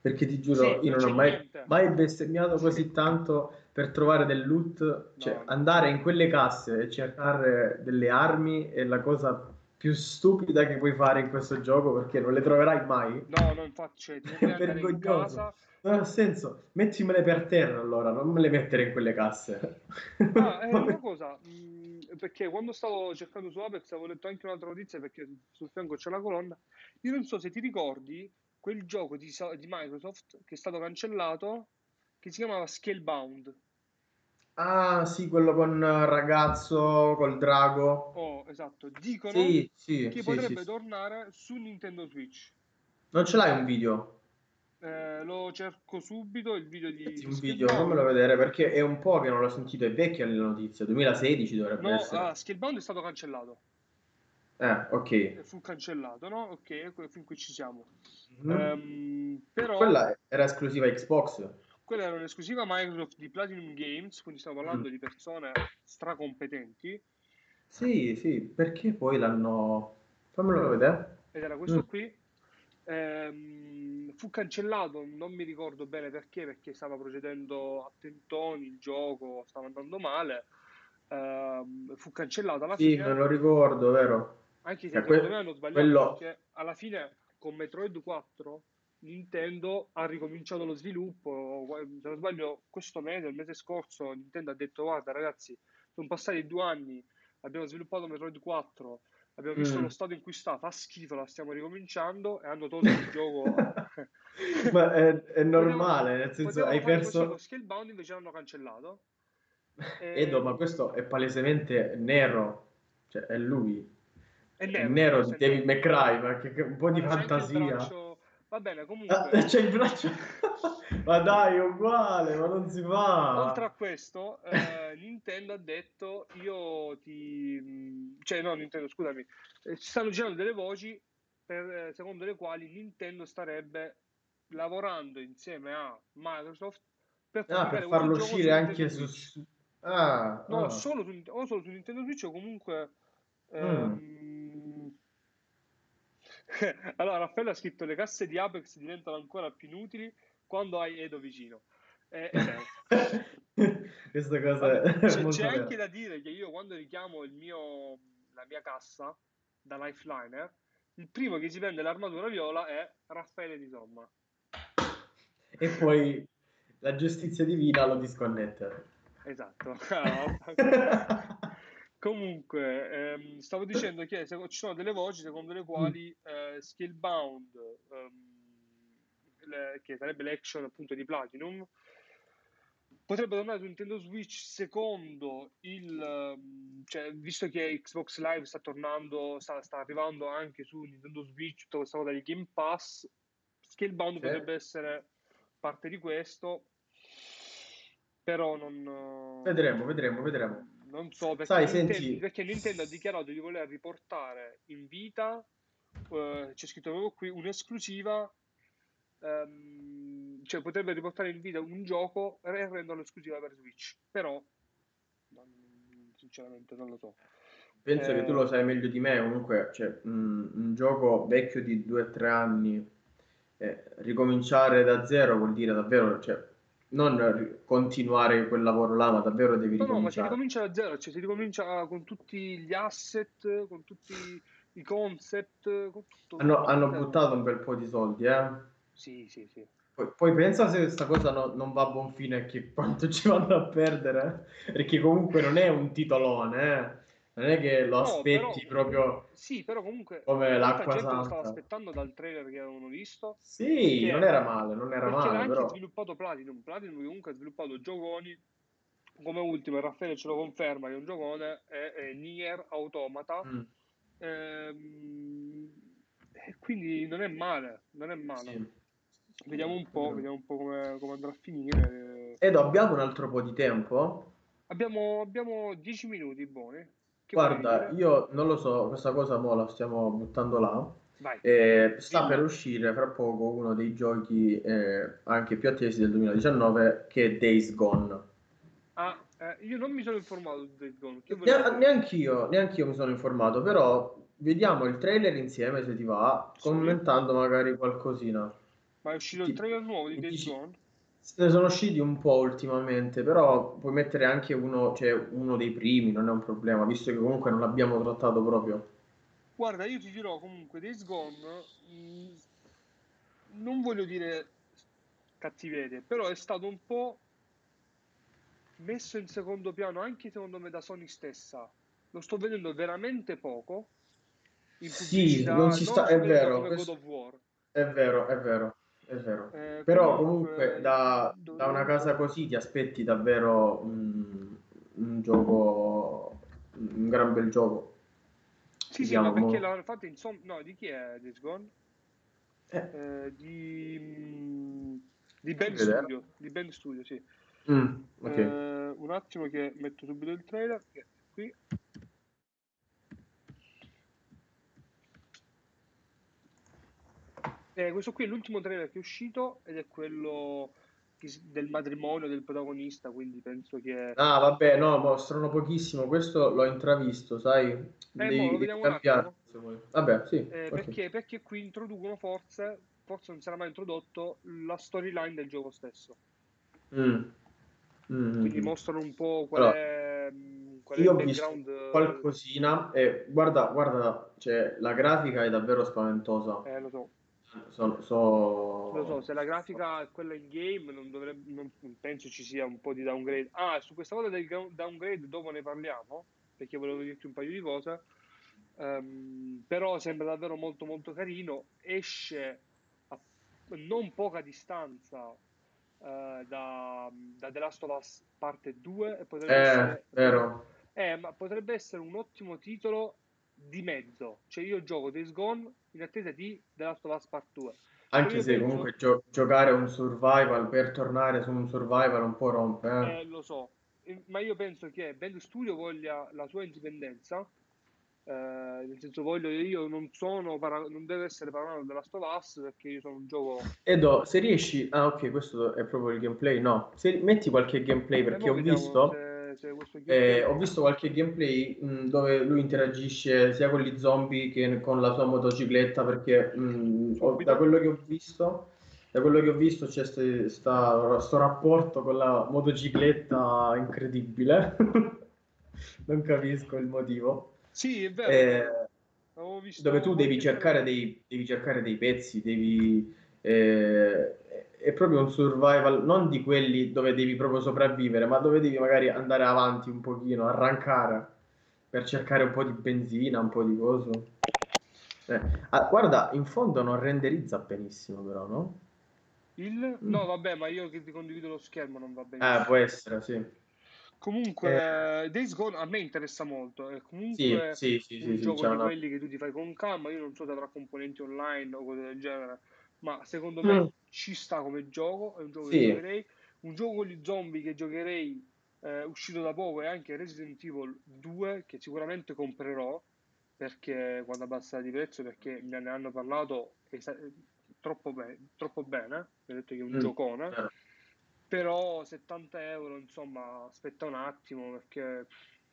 Perché ti giuro, sì, io non ho mai, mai bestemmiato così tanto per trovare del loot, cioè no, no. andare in quelle casse e cercare delle armi è la cosa più stupida che puoi fare in questo gioco, perché non le troverai mai. No, no, infatti, cioè, ti devi andare in casa... Non ha senso, mettimele per terra allora, non me le mettere in quelle casse. Ah, è una cosa, mh, perché quando stavo cercando su Apex avevo letto anche un'altra notizia, perché sul fianco c'è la colonna. Io non so se ti ricordi quel gioco di, di Microsoft che è stato cancellato, che si chiamava Scalebound. Ah sì, quello con ragazzo, col drago. Oh, esatto, dicono sì, sì, che sì, potrebbe sì, tornare su Nintendo Switch. Non ce l'hai un video? Eh, lo cerco subito il video di, sì, di un video, fammelo vedere, perché è un po' che non l'ho sentito, è vecchia la notizia, duemilasedici dovrebbe no, essere. Ah, Scalebound è stato cancellato. Eh, ok. Fu cancellato, no? Ok, fin qui ci siamo. Mm-hmm. Ehm, però quella era esclusiva Xbox. Quella era un'esclusiva Microsoft di Platinum Games, quindi stiamo parlando mm. di persone stracompetenti. Sì, sì, perché poi l'hanno... Fammelo vedere. Ed era questo mm. qui. Ehm, fu cancellato, non mi ricordo bene perché, perché stava procedendo a tentoni il gioco, stava andando male, ehm, fu cancellato alla sì, fine. Sì, me lo ricordo, vero? Anche se que- me hanno sbagliato, quello... perché alla fine con Metroid quattro Nintendo ha ricominciato lo sviluppo, se non sbaglio questo mese, il mese scorso Nintendo ha detto: guarda ragazzi, sono passati due anni, abbiamo sviluppato Metroid quattro, abbiamo visto mm. lo stato in cui sta, fa schifo, la stiamo ricominciando, e hanno tolto il gioco. Ma è, è normale, nel senso, hai perso... Scalebound invece l'hanno cancellato. E... Edo, ma questo è palesemente Nero, cioè è lui. È Nero, è Nero di David McRae, ma che, che un po' di ma fantasia. Braccio... Va bene, comunque... Ah, c'è il braccio... ma dai, è uguale, ma non si fa. Oltre a questo, eh, Nintendo ha detto: io ti... cioè no, Nintendo, scusami, eh, ci stanno girando delle voci per, eh, secondo le quali Nintendo starebbe lavorando insieme a Microsoft per, ah, per farlo uscire anche su... su... Ah, no, ah. Solo su, o solo su Nintendo Switch o comunque... Ehm... Mm. Allora, Raffaele ha scritto: le casse di Apex diventano ancora più inutili quando hai Edo vicino. Eh, eh. Questa cosa è... C'è, c'è anche da dire che io quando richiamo il mio, la mia cassa da Lifeliner, il primo che si prende l'armatura viola è Raffaele di Somma. E poi la giustizia divina lo disconnette. Esatto. Comunque, ehm, stavo dicendo che se, ci sono delle voci secondo le quali eh, Scalebound... Ehm, che sarebbe l'action appunto di Platinum, potrebbe tornare su Nintendo Switch secondo il, cioè, visto che Xbox Live sta tornando, sta, sta arrivando anche su Nintendo Switch, tutta questa cosa di Game Pass. Scalebound sì. potrebbe essere parte di questo, però non vedremo, vedremo, vedremo. Non so perché, sai, Nintendo, senti... perché Nintendo ha dichiarato di voler riportare in vita, eh, c'è scritto proprio qui, un'esclusiva. Um, cioè potrebbe riportare in vita un gioco e renderlo esclusiva per Switch, però non, sinceramente non lo so, penso eh, che tu lo sai meglio di me. Comunque, cioè, mh, un gioco vecchio di due tre anni, eh, ricominciare da zero vuol dire davvero, cioè, non continuare quel lavoro là, ma davvero devi no, ricominciare. No, ma si ricomincia da zero, cioè si ricomincia con tutti gli asset, con tutti i concept, con tutto. Hanno, hanno buttato un bel po' di soldi, eh Sì, sì, sì. Poi, poi pensa se questa cosa no, non va a buon fine, che quanto ci vanno a perdere, eh? Perché comunque non è un titolone, eh? Non è che lo no, aspetti però, proprio. Sì, però comunque come l'acqua gente santa. Lo stava aspettando dal trailer che avevano visto. Sì, perché, non era male, non era male. Era anche però. Sviluppato Platinum, Platinum comunque ha sviluppato gioconi come ultimo, e Raffaele ce lo conferma che è un giocone, è, è Nier Automata. Mm. Ehm, quindi non è male, non è male. Sì. Vediamo un po', vediamo un po' come, come andrà a finire. Edo, abbiamo un altro po' di tempo? Abbiamo, abbiamo dieci minuti buoni. Che guarda, io non lo so, questa cosa mo la stiamo buttando là. Vai. Eh, sta Dimmi. per uscire fra poco uno dei giochi eh, anche più attesi del duemiladiciannove, che è Days Gone. Ah, eh, io non mi sono informato di Days Gone. Ne- neanch'io, neanch'io mi sono informato, però vediamo il trailer insieme se ti va, sì. commentando magari qualcosina. Ma è uscito il trailer nuovo di Days Gone? Se ne sono usciti un po' ultimamente, però puoi mettere anche uno, cioè uno dei primi, non è un problema, visto che comunque non l'abbiamo trattato proprio. Guarda, io ti dirò comunque, Days Gone, mh, non voglio dire cattiverie, però è stato un po' messo in secondo piano, anche secondo me da Sony stessa. Lo sto vedendo veramente poco. In sì, non si sta, non è vero, questo... God of War. È vero, è vero. È vero. Eh, però comunque, comunque da, da una casa così ti aspetti davvero un, un gioco, un gran bel gioco. Sì, sì, ma perché l'hanno fatto insomma... No, di chi è Days Gone? Eh. Eh, di di Ben Studio, di Ben Studio, sì. Mm, okay. Eh, un attimo che metto subito il trailer, che è qui. Eh, questo qui è l'ultimo trailer che è uscito ed è quello che, del matrimonio del protagonista, quindi penso che... Ah vabbè, no, mostrano pochissimo, questo l'ho intravisto, sai? Eh, devi, lo vediamo un attimo. Vabbè, sì, eh, okay. perché, perché qui introducono forse, forse non sarà mai introdotto, la storyline del gioco stesso. Mm. Mm. Quindi mostrano un po' qual allora, è... Qual io è il ho background... visto qualcosina e guarda, guarda, cioè, la grafica è davvero spaventosa. Eh, lo so. So, so... Lo so, se la grafica è quella in game non, dovrebbe, non penso ci sia un po' di downgrade. Ah, su questa cosa del downgrade dopo ne parliamo, perché volevo dirti un paio di cose. Um, però sembra davvero molto molto carino. Esce a non poca distanza uh, da, da The Last of Us Part due e potrebbe, eh, essere, vero. Eh, ma potrebbe essere un ottimo titolo di mezzo, cioè io gioco Days Gone in attesa di The Last of Us Part due, anche se penso... comunque gio- giocare un survival per tornare su un survival un po' rompe, eh. Eh, lo so, ma io penso che Band Studio voglia la sua indipendenza, eh, nel senso voglio, io non sono para- non deve essere paragonato The Last of Us perché io sono un gioco Edo, se riesci, ah ok, questo è proprio il gameplay, no, se metti qualche gameplay, perché ho visto se... Eh, ho visto qualche gameplay mh, dove lui interagisce sia con gli zombie che con la sua motocicletta, perché mh, ho, da quello che ho visto da quello che ho visto c'è questo rapporto con la motocicletta incredibile. Non capisco il motivo. Sì, è vero, eh, visto dove tu devi cercare dei, devi cercare dei pezzi, devi eh, è proprio un survival, non di quelli dove devi proprio sopravvivere, ma dove devi magari andare avanti un pochino, arrancare per cercare un po' di benzina, un po' di coso. Eh. Ah, guarda, in fondo non renderizza benissimo però, no? Il... No, vabbè, ma io che ti condivido lo schermo non va benissimo. Eh, può essere, sì. Comunque, eh... Days Gone a me interessa molto, è comunque sì, sì, sì, un sì, gioco sì, di una... quelli che tu ti fai con calma, io non so se avrà componenti online o cose del genere, ma secondo me mm. ci sta come gioco, è un gioco sì. che giocherei, un gioco con gli zombie che giocherei, eh, uscito da poco, è anche Resident Evil due che sicuramente comprerò, perché quando abbasserà di prezzo, perché me ne hanno parlato esa- troppo, be- troppo bene, mi ha detto che è un mm. giocone, eh. però settanta euro insomma aspetta un attimo, perché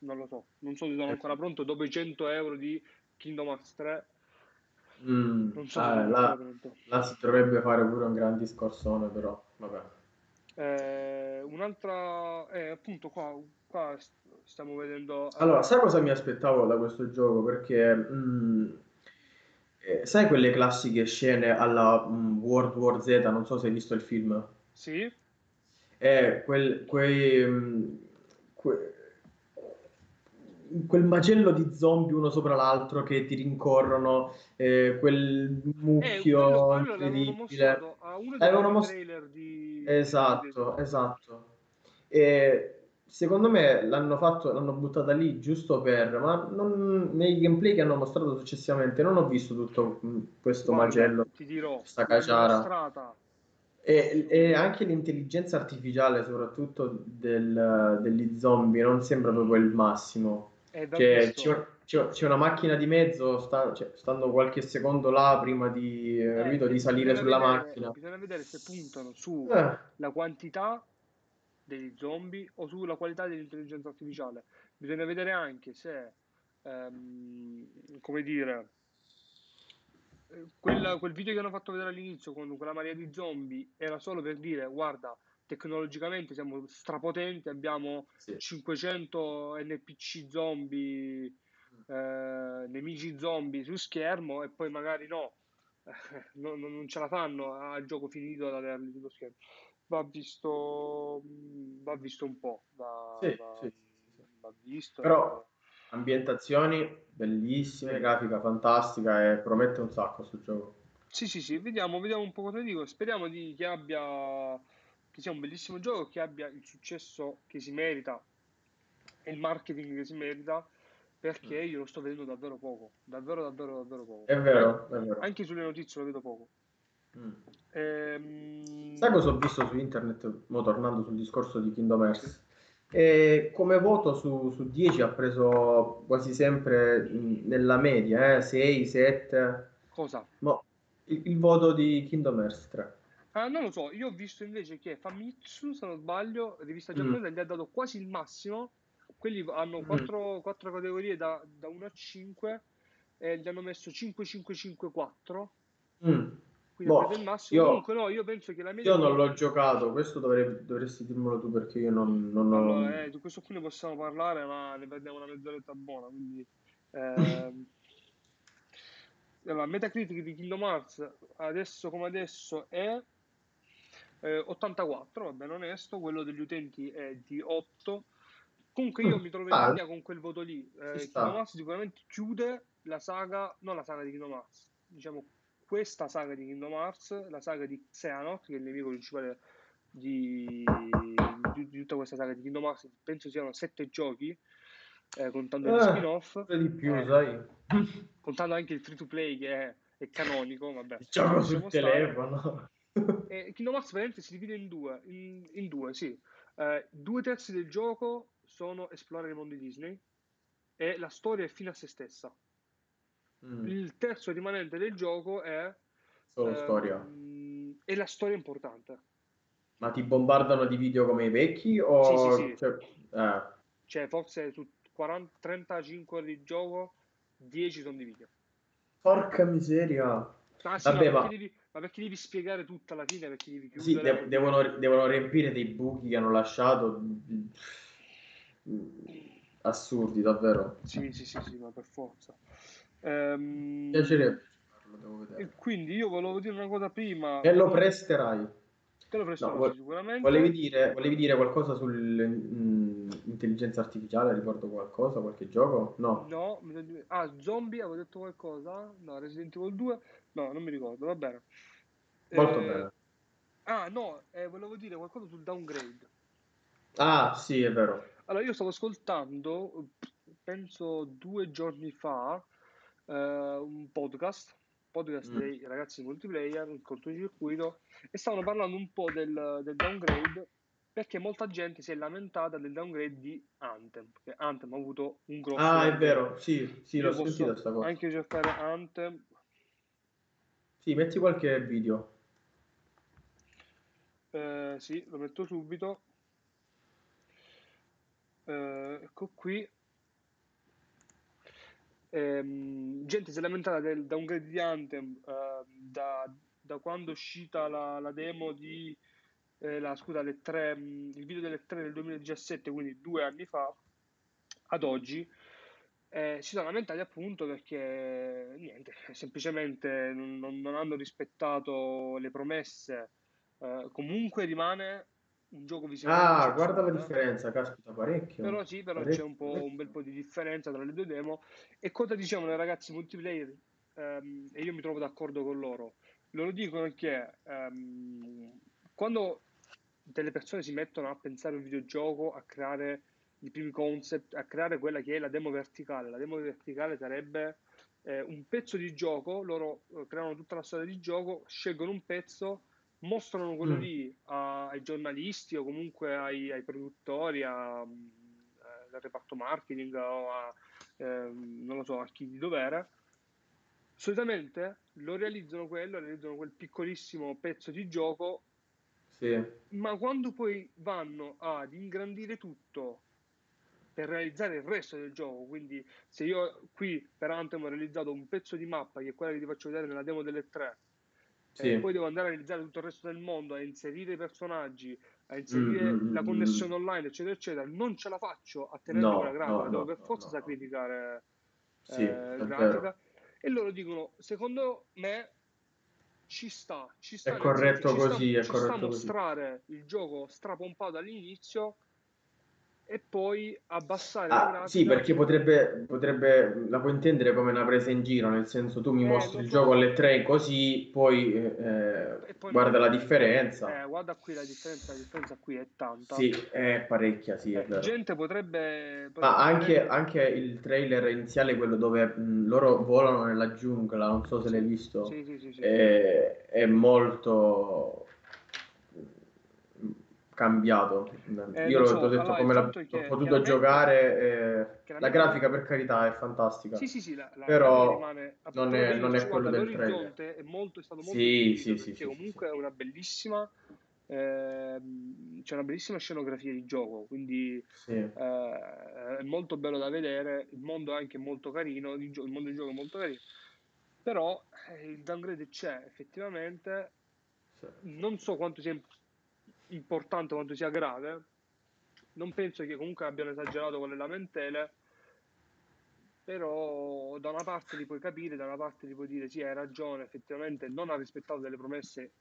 non lo so, non so se sono ancora pronto, dopo i cento euro di Kingdom Hearts tre Mm, non so, ah, là, là si dovrebbe fare pure un gran discorsone, però vabbè. Eh, un'altra eh, appunto qua, qua stiamo vedendo. Allora, sai cosa mi aspettavo da questo gioco? Perché mh, eh, sai quelle classiche scene alla mh, World War Z, non so se hai visto il film. Sì. Eh, quel, quei mh, que- quel macello di zombie uno sopra l'altro che ti rincorrono, eh, quel mucchio eh, quello, quello incredibile, l'avevano mostrato di... esatto, esatto, e secondo me l'hanno fatto, l'hanno buttata lì giusto per, ma non, nei gameplay che hanno mostrato successivamente non ho visto tutto questo Guarda, macello ti dirò, questa caciara e, e anche l'intelligenza artificiale soprattutto del, degli zombie non sembra proprio il massimo. Che c'è, c'è, c'è una macchina di mezzo, sta, cioè, stando qualche secondo là prima di, eh, capito, di salire sulla vedere, macchina. Bisogna vedere se puntano sulla eh. quantità degli zombie o sulla qualità dell'intelligenza artificiale. Bisogna vedere anche se, ehm, come dire, quella, quel video che hanno fatto vedere all'inizio con quella marea di zombie era solo per dire guarda, tecnologicamente siamo strapotenti, abbiamo sì. cinquecento N P C zombie, eh, nemici zombie su schermo, e poi magari no, eh, non, non ce la fanno al gioco finito ad averli sullo schermo. Va visto, va visto un po', va, sì, va, sì, sì, sì. va visto. Però ambientazioni bellissime, sì. grafica fantastica, e promette un sacco sul gioco. Sì, sì, sì, vediamo, vediamo un po' cosa dico. Speriamo di, che abbia, che sia un bellissimo gioco, che abbia il successo che si merita e il marketing che si merita, perché io lo sto vedendo davvero poco, davvero davvero davvero poco. È vero, è vero. Anche sulle notizie lo vedo poco. Mm. Ehm... Sai cosa ho visto su internet, mo tornando sul discorso di Kingdom Hearts? E come voto su, su dieci ha preso quasi sempre nella media, eh? sei, sette. Cosa? No, il, il voto di Kingdom Hearts tre. Ah, non lo so, io ho visto invece che Famitsu, se non sbaglio, rivista giapponese, mm. gli ha dato quasi il massimo. Quelli hanno quattro, mm. quattro categorie da, da uno a cinque, e gli hanno messo cinque, cinque, cinque, quattro. Mm. Quindi boh, il massimo. Io, comunque no, io penso che la media. Io non l'ho giocato, questo dovrei, dovresti dirmelo tu, perché io non, non ho. Allora, eh, di questo qui ne possiamo parlare, ma ne perdiamo una mezz'oretta buona. Quindi, eh, allora, Metacritic di Kingdom Hearts adesso come adesso è eh, ottantaquattro, va bene, onesto. Quello degli utenti è di otto. Comunque io mm. mi trovo in ah, linea con quel voto lì. Eh, Kingdom Hearts sicuramente chiude la saga, non la saga di Kingdom Hearts, diciamo. Questa saga di Kingdom Hearts, la saga di Xehanort, che è il nemico principale di, di, di tutta questa saga di Kingdom Hearts, penso siano sette giochi, eh, contando eh, gli spin-off, di più, eh, sai. Contando anche il free-to-play che è, è canonico, vabbè. Il gioco sul telefono. E Kingdom Hearts veramente si divide in due, in, in due, sì. Eh, due terzi del gioco sono esplorare il mondo di Disney, e la storia è fine a se stessa. Il terzo rimanente del gioco è solo ehm, storia, è la storia importante. Ma ti bombardano di video come i vecchi? O... Sì, sì, sì. Cioè, eh. cioè forse su quaranta, trentacinque di gioco, dieci sono di video. Porca miseria. Ah, sì, vabbè, ma, perché ma... Devi, ma perché devi spiegare tutta alla fine? Perché devi chiudere? Sì, de- devono, devono riempire dei buchi che hanno lasciato. Assurdi, davvero. Sì, sì, sì, sì, ma per forza. Um, piacerebbe, devo vedere. E quindi io volevo dire una cosa prima. E lo presterai? Te lo presterò, no, vo- sicuramente. Volevi dire, volevi dire qualcosa sull'intelligenza artificiale? Ricordo qualcosa, qualche gioco? No. No, ah, zombie, avevo detto qualcosa? No, Resident Evil due? No, non mi ricordo, va bene. Molto eh, bene. Ah, no, eh, volevo dire qualcosa sul downgrade. Ah, sì, è vero. Allora, io stavo ascoltando, penso due giorni fa, Uh, un podcast podcast mm. dei ragazzi di Multiplayer, un cortocircuito, e stavano parlando un po' del, del downgrade, perché molta gente si è lamentata del downgrade di Anthem, perché Anthem ha avuto un grosso ah downgrade. È vero, sì, sì, l'ho sentito questa cosa. Anche cercare Anthem, sì, metti qualche video. Uh, sì, lo metto subito. Uh, ecco qui. Ehm, gente si è lamentata del downgrade di Anthem eh, da, da quando è uscita la, la demo di eh, la, scusa, le tre, il video delle tre del duemiladiciassette, quindi due anni fa, ad oggi. Eh, si sono lamentati appunto perché niente, semplicemente non, non hanno rispettato le promesse. Eh, comunque rimane un gioco visivo. Ah, guarda la differenza, caspita, parecchio. Però sì, però parecchio, c'è un, po', un bel po' di differenza tra le due demo. E cosa dicevano i ragazzi Multiplayer? Ehm, e io mi trovo d'accordo con loro. Loro dicono che ehm, quando delle persone si mettono a pensare un videogioco, a creare i primi concept, a creare quella che è la demo verticale. La demo verticale sarebbe eh, un pezzo di gioco, loro eh, creano tutta la storia di gioco, scelgono un pezzo, mostrano quello mm. lì a, ai giornalisti o comunque ai, ai produttori, a, a, al reparto marketing o a, eh, non lo so, a chi di dovere. Solitamente lo realizzano quello, realizzano quel piccolissimo pezzo di gioco, sì. Ma quando poi vanno ad ingrandire tutto per realizzare il resto del gioco, quindi se io qui per Anthem ho realizzato un pezzo di mappa, che è quella che ti faccio vedere nella demo delle tre, e sì. Poi devo andare a realizzare tutto il resto del mondo, a inserire i personaggi, a inserire mm, la connessione online, eccetera, eccetera, non ce la faccio a tenere no, la grafica, no, devo no, per forza no, sacrificare no. Eh, sì, grafica. E loro dicono, secondo me ci sta, ci sta, è corretto senso, così, ci sta, è ci corretto sta mostrare così. Il gioco strapompato all'inizio e poi abbassare ah, la grafica. Sì, perché potrebbe, potrebbe, la puoi intendere come una presa in giro, nel senso tu mi eh, mostri il so. gioco alle tre così, poi, eh, e poi guarda la differenza. Eh, guarda qui la differenza, la differenza qui è tanta. Sì, è parecchia, sì, è vero. La gente potrebbe... potrebbe Ma anche, anche il trailer iniziale, quello dove mh, loro volano nella giungla, non so se l'hai visto, sì, sì, sì, sì, è, sì. è molto... cambiato. Eh, io l'ho so, detto allora, come l'ho potuto giocare, eh, la grafica per carità è fantastica, sì, sì, sì, la, la però rimane, non è, non è quello del trailer, è, molto, è stato molto sì, sì, sì, sì, comunque sì. è una bellissima eh, c'è una bellissima scenografia di gioco, quindi sì. eh, è molto bello da vedere, il mondo è anche molto carino, il, gio- il mondo del gioco è molto carino, però eh, il downgrade c'è effettivamente, sì. non so quanto sia importante, quanto sia grave, non penso che comunque abbiano esagerato con le lamentele, però da una parte li puoi capire, da una parte li puoi dire sì, hai ragione, effettivamente non ha rispettato delle promesse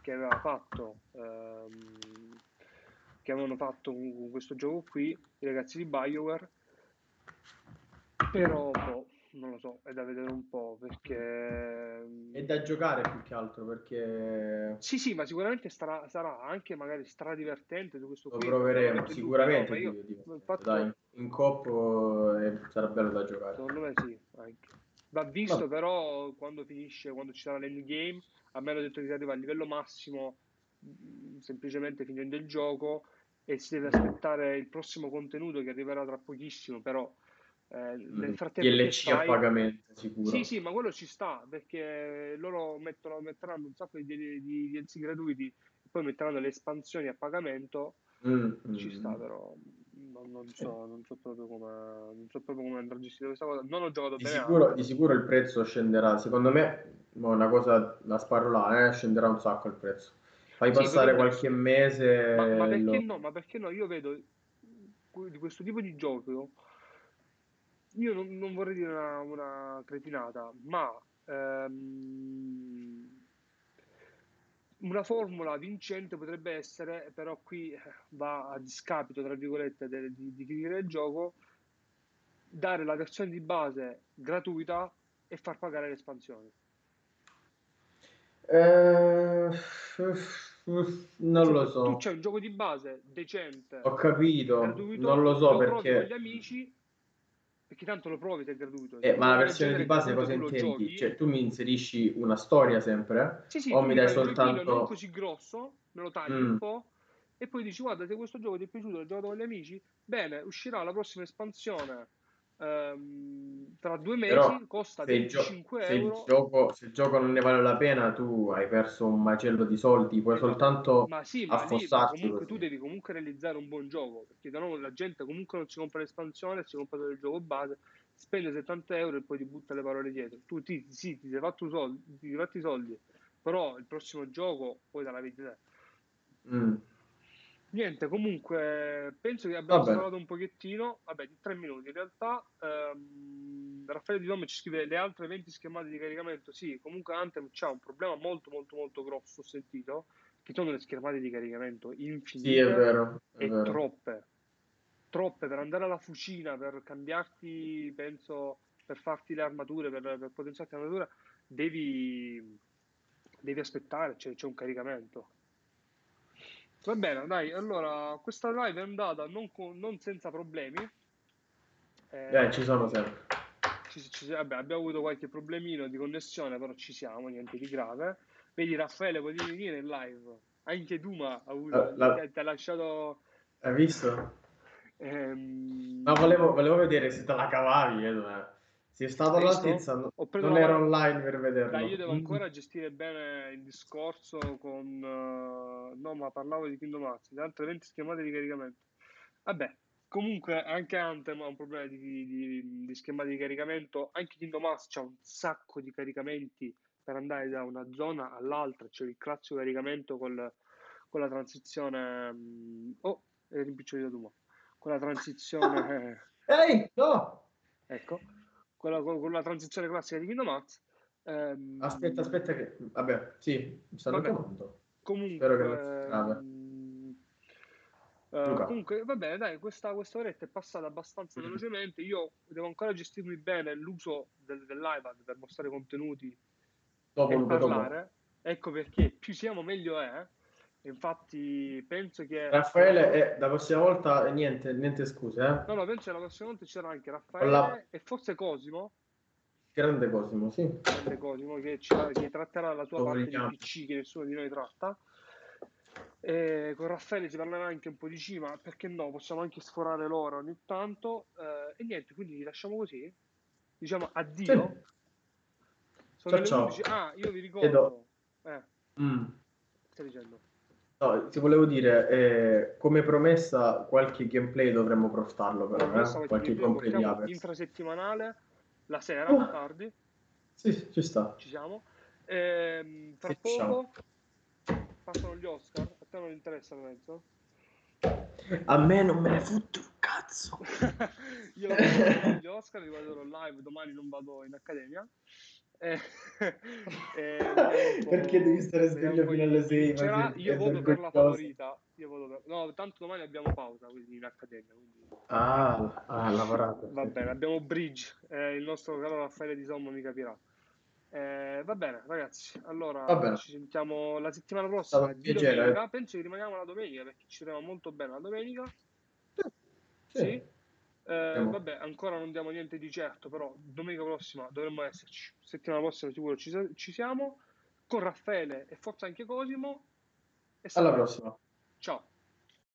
che aveva fatto, ehm, che avevano fatto con questo gioco qui i ragazzi di BioWare, però boh, non lo so, è da vedere un po', perché è da giocare più che altro, perché sì sì, ma sicuramente sarà, sarà anche magari stra divertente su questo lo qui, proveremo sicuramente io, io, infatti... Dai, in coppo eh, sarà bello da giocare, secondo me sì, anche. Va visto no. però quando finisce, quando ci sarà l'endgame, a me hanno detto che si arriva al livello massimo semplicemente finendo il gioco e si deve aspettare il prossimo contenuto che arriverà tra pochissimo, però Eh, nel frattempo D L C a pagamento sicuro. Sì, sì, ma quello ci sta, perché loro mettono, metteranno un sacco di D L C gratuiti e poi metteranno le espansioni a pagamento. Mm, ci mm. sta, però non, non so, eh. non so proprio come non so proprio come andrà gestita questa cosa. Non ho giocato di bene. Sicuro, di sicuro il prezzo scenderà. Secondo me, una cosa da sparolare, eh, scenderà un sacco il prezzo. Fai sì, passare qualche perché... mese. Ma, ma perché lo... no? Ma perché no? Io vedo di questo tipo di gioco. Io non, non vorrei dire una, una cretinata, ma ehm, una formula vincente potrebbe essere, però qui va a discapito, tra virgolette, de, di, di chi crea il gioco, dare la versione di base gratuita e far pagare le espansioni. Eh, non lo so. Tu c'è un gioco di base decente. Ho capito, gratuito, non lo so lo perché... con gli amici... Perché tanto lo provi se è gratuito. Eh, ma la versione di base cosa intendi? Cioè, tu mi inserisci una storia sempre? Sì, sì, o mi dai soltanto... un non così grosso, me lo tagli mm. un po', e poi dici, guarda, se questo gioco ti è piaciuto, l'ho giocato con gli amici, bene, uscirà la prossima espansione ehm, tra due mesi, però, costa venticinque euro. Se il, gioco, se il gioco non ne vale la pena, tu hai perso un macello di soldi, puoi eh, soltanto ma sì, ma affossarti. Lì, comunque tu devi comunque realizzare un buon gioco, perché da no la gente comunque non si compra l'espansione, si compra il gioco base, spende settanta euro e poi ti butta le parole dietro. Tu ti, sì, ti sei fatto soldi, ti sei fatto i soldi, però il prossimo gioco poi te la vedi te. Mm. Niente, comunque penso che abbiamo parlato un pochettino, vabbè, di tre minuti in realtà. ehm, Raffaele Di Dome ci scrive le altre venti schermate di caricamento. Sì, comunque Anthem c'ha un problema molto molto molto grosso, ho sentito, che sono le schermate di caricamento infinite. Sì, è vero, è e vero. troppe troppe per andare alla fucina, per cambiarti, penso, per farti le armature, per, per potenziarti l'armatura devi devi aspettare, cioè, c'è un caricamento. Va bene, dai, allora questa live è andata non, con, non senza problemi. Eh, eh, ci sono sempre. Ci, ci, vabbè, abbiamo avuto qualche problemino di connessione, però ci siamo, niente di grave. Vedi, Raffaele, puoi venire in live. Anche Duma ha avuto, la, la... ti ha lasciato... Hai visto? Ehm... No, volevo, volevo vedere se te la cavavi, eh, se è stato all'altezza, no, non era online per vederlo. Dai, io devo ancora gestire bene il discorso con... Uh, no, ma parlavo di Kingdom Hearts, le altre venti schermate di caricamento. Vabbè, comunque anche Anthem ha un problema di, di, di schermate di caricamento, anche Kingdom Hearts c'ha un sacco di caricamenti per andare da una zona all'altra, cioè il classico caricamento col, con la transizione um, oh, è rimpicciolito Duma, con la transizione ehi, no! Ecco, con la, con la transizione classica di Kingdom Hearts. Um, aspetta, aspetta che vabbè, sì, mi stanno chiamando. Comunque che... ah, uh, comunque vabbè, dai, questa questa oretta è passata abbastanza mm-hmm. velocemente. Io devo ancora gestirmi bene l'uso del, dell'iPad per mostrare contenuti dopo, e dopo, parlare. Dopo. Ecco perché più siamo meglio è. Infatti penso che Raffaele è, la prossima volta niente, niente scuse, eh? No, no, penso che la prossima volta c'era anche Raffaele la... e forse Cosimo. Grande Cosimo, sì. Grande Cosimo che, ci, che tratterà la sua parte di P C che nessuno di noi tratta. E con Raffaele si parlerà anche un po' di C, ma perché no? Possiamo anche sforare l'ora ogni tanto. Eh, e niente, quindi li lasciamo così. Diciamo addio. Sì. Sono ciao, le ciao. Ah, io vi ricordo. Eh. Mm. Stai dicendo? No, ti volevo dire, eh, come promessa qualche gameplay dovremmo portarlo però, eh? Qualche gameplay di Apex. Intrasettimanale. La sera, oh. tardi. Sì, ci sta. Ci siamo. Ehm, tra sì, poco siamo. Passano gli Oscar. A te non interessa, penso? A me non me ne fotte un cazzo. Io guardo gli Oscar, li guarderò live, domani non vado in accademia. Eh, eh, perché devi stare sveglio fino alle sei? Io voto per la favorita. Io voto per... No, tanto domani abbiamo pausa, quindi in accademia. Quindi... Ah, ah, lavorate. Va bene, abbiamo Bridge. Eh, il nostro caro Raffaele Di Sommo mi capirà. Eh, va bene, ragazzi. Allora bene. Ci sentiamo la settimana prossima. Di domenica. Penso che rimaniamo la domenica perché ci troviamo molto bene la domenica. Sì. Sì. Eh, vabbè, ancora non diamo niente di certo, però domenica prossima dovremmo esserci, settimana prossima sicuro ci, ci siamo, con Raffaele e forse anche Cosimo, e alla prossima, ciao.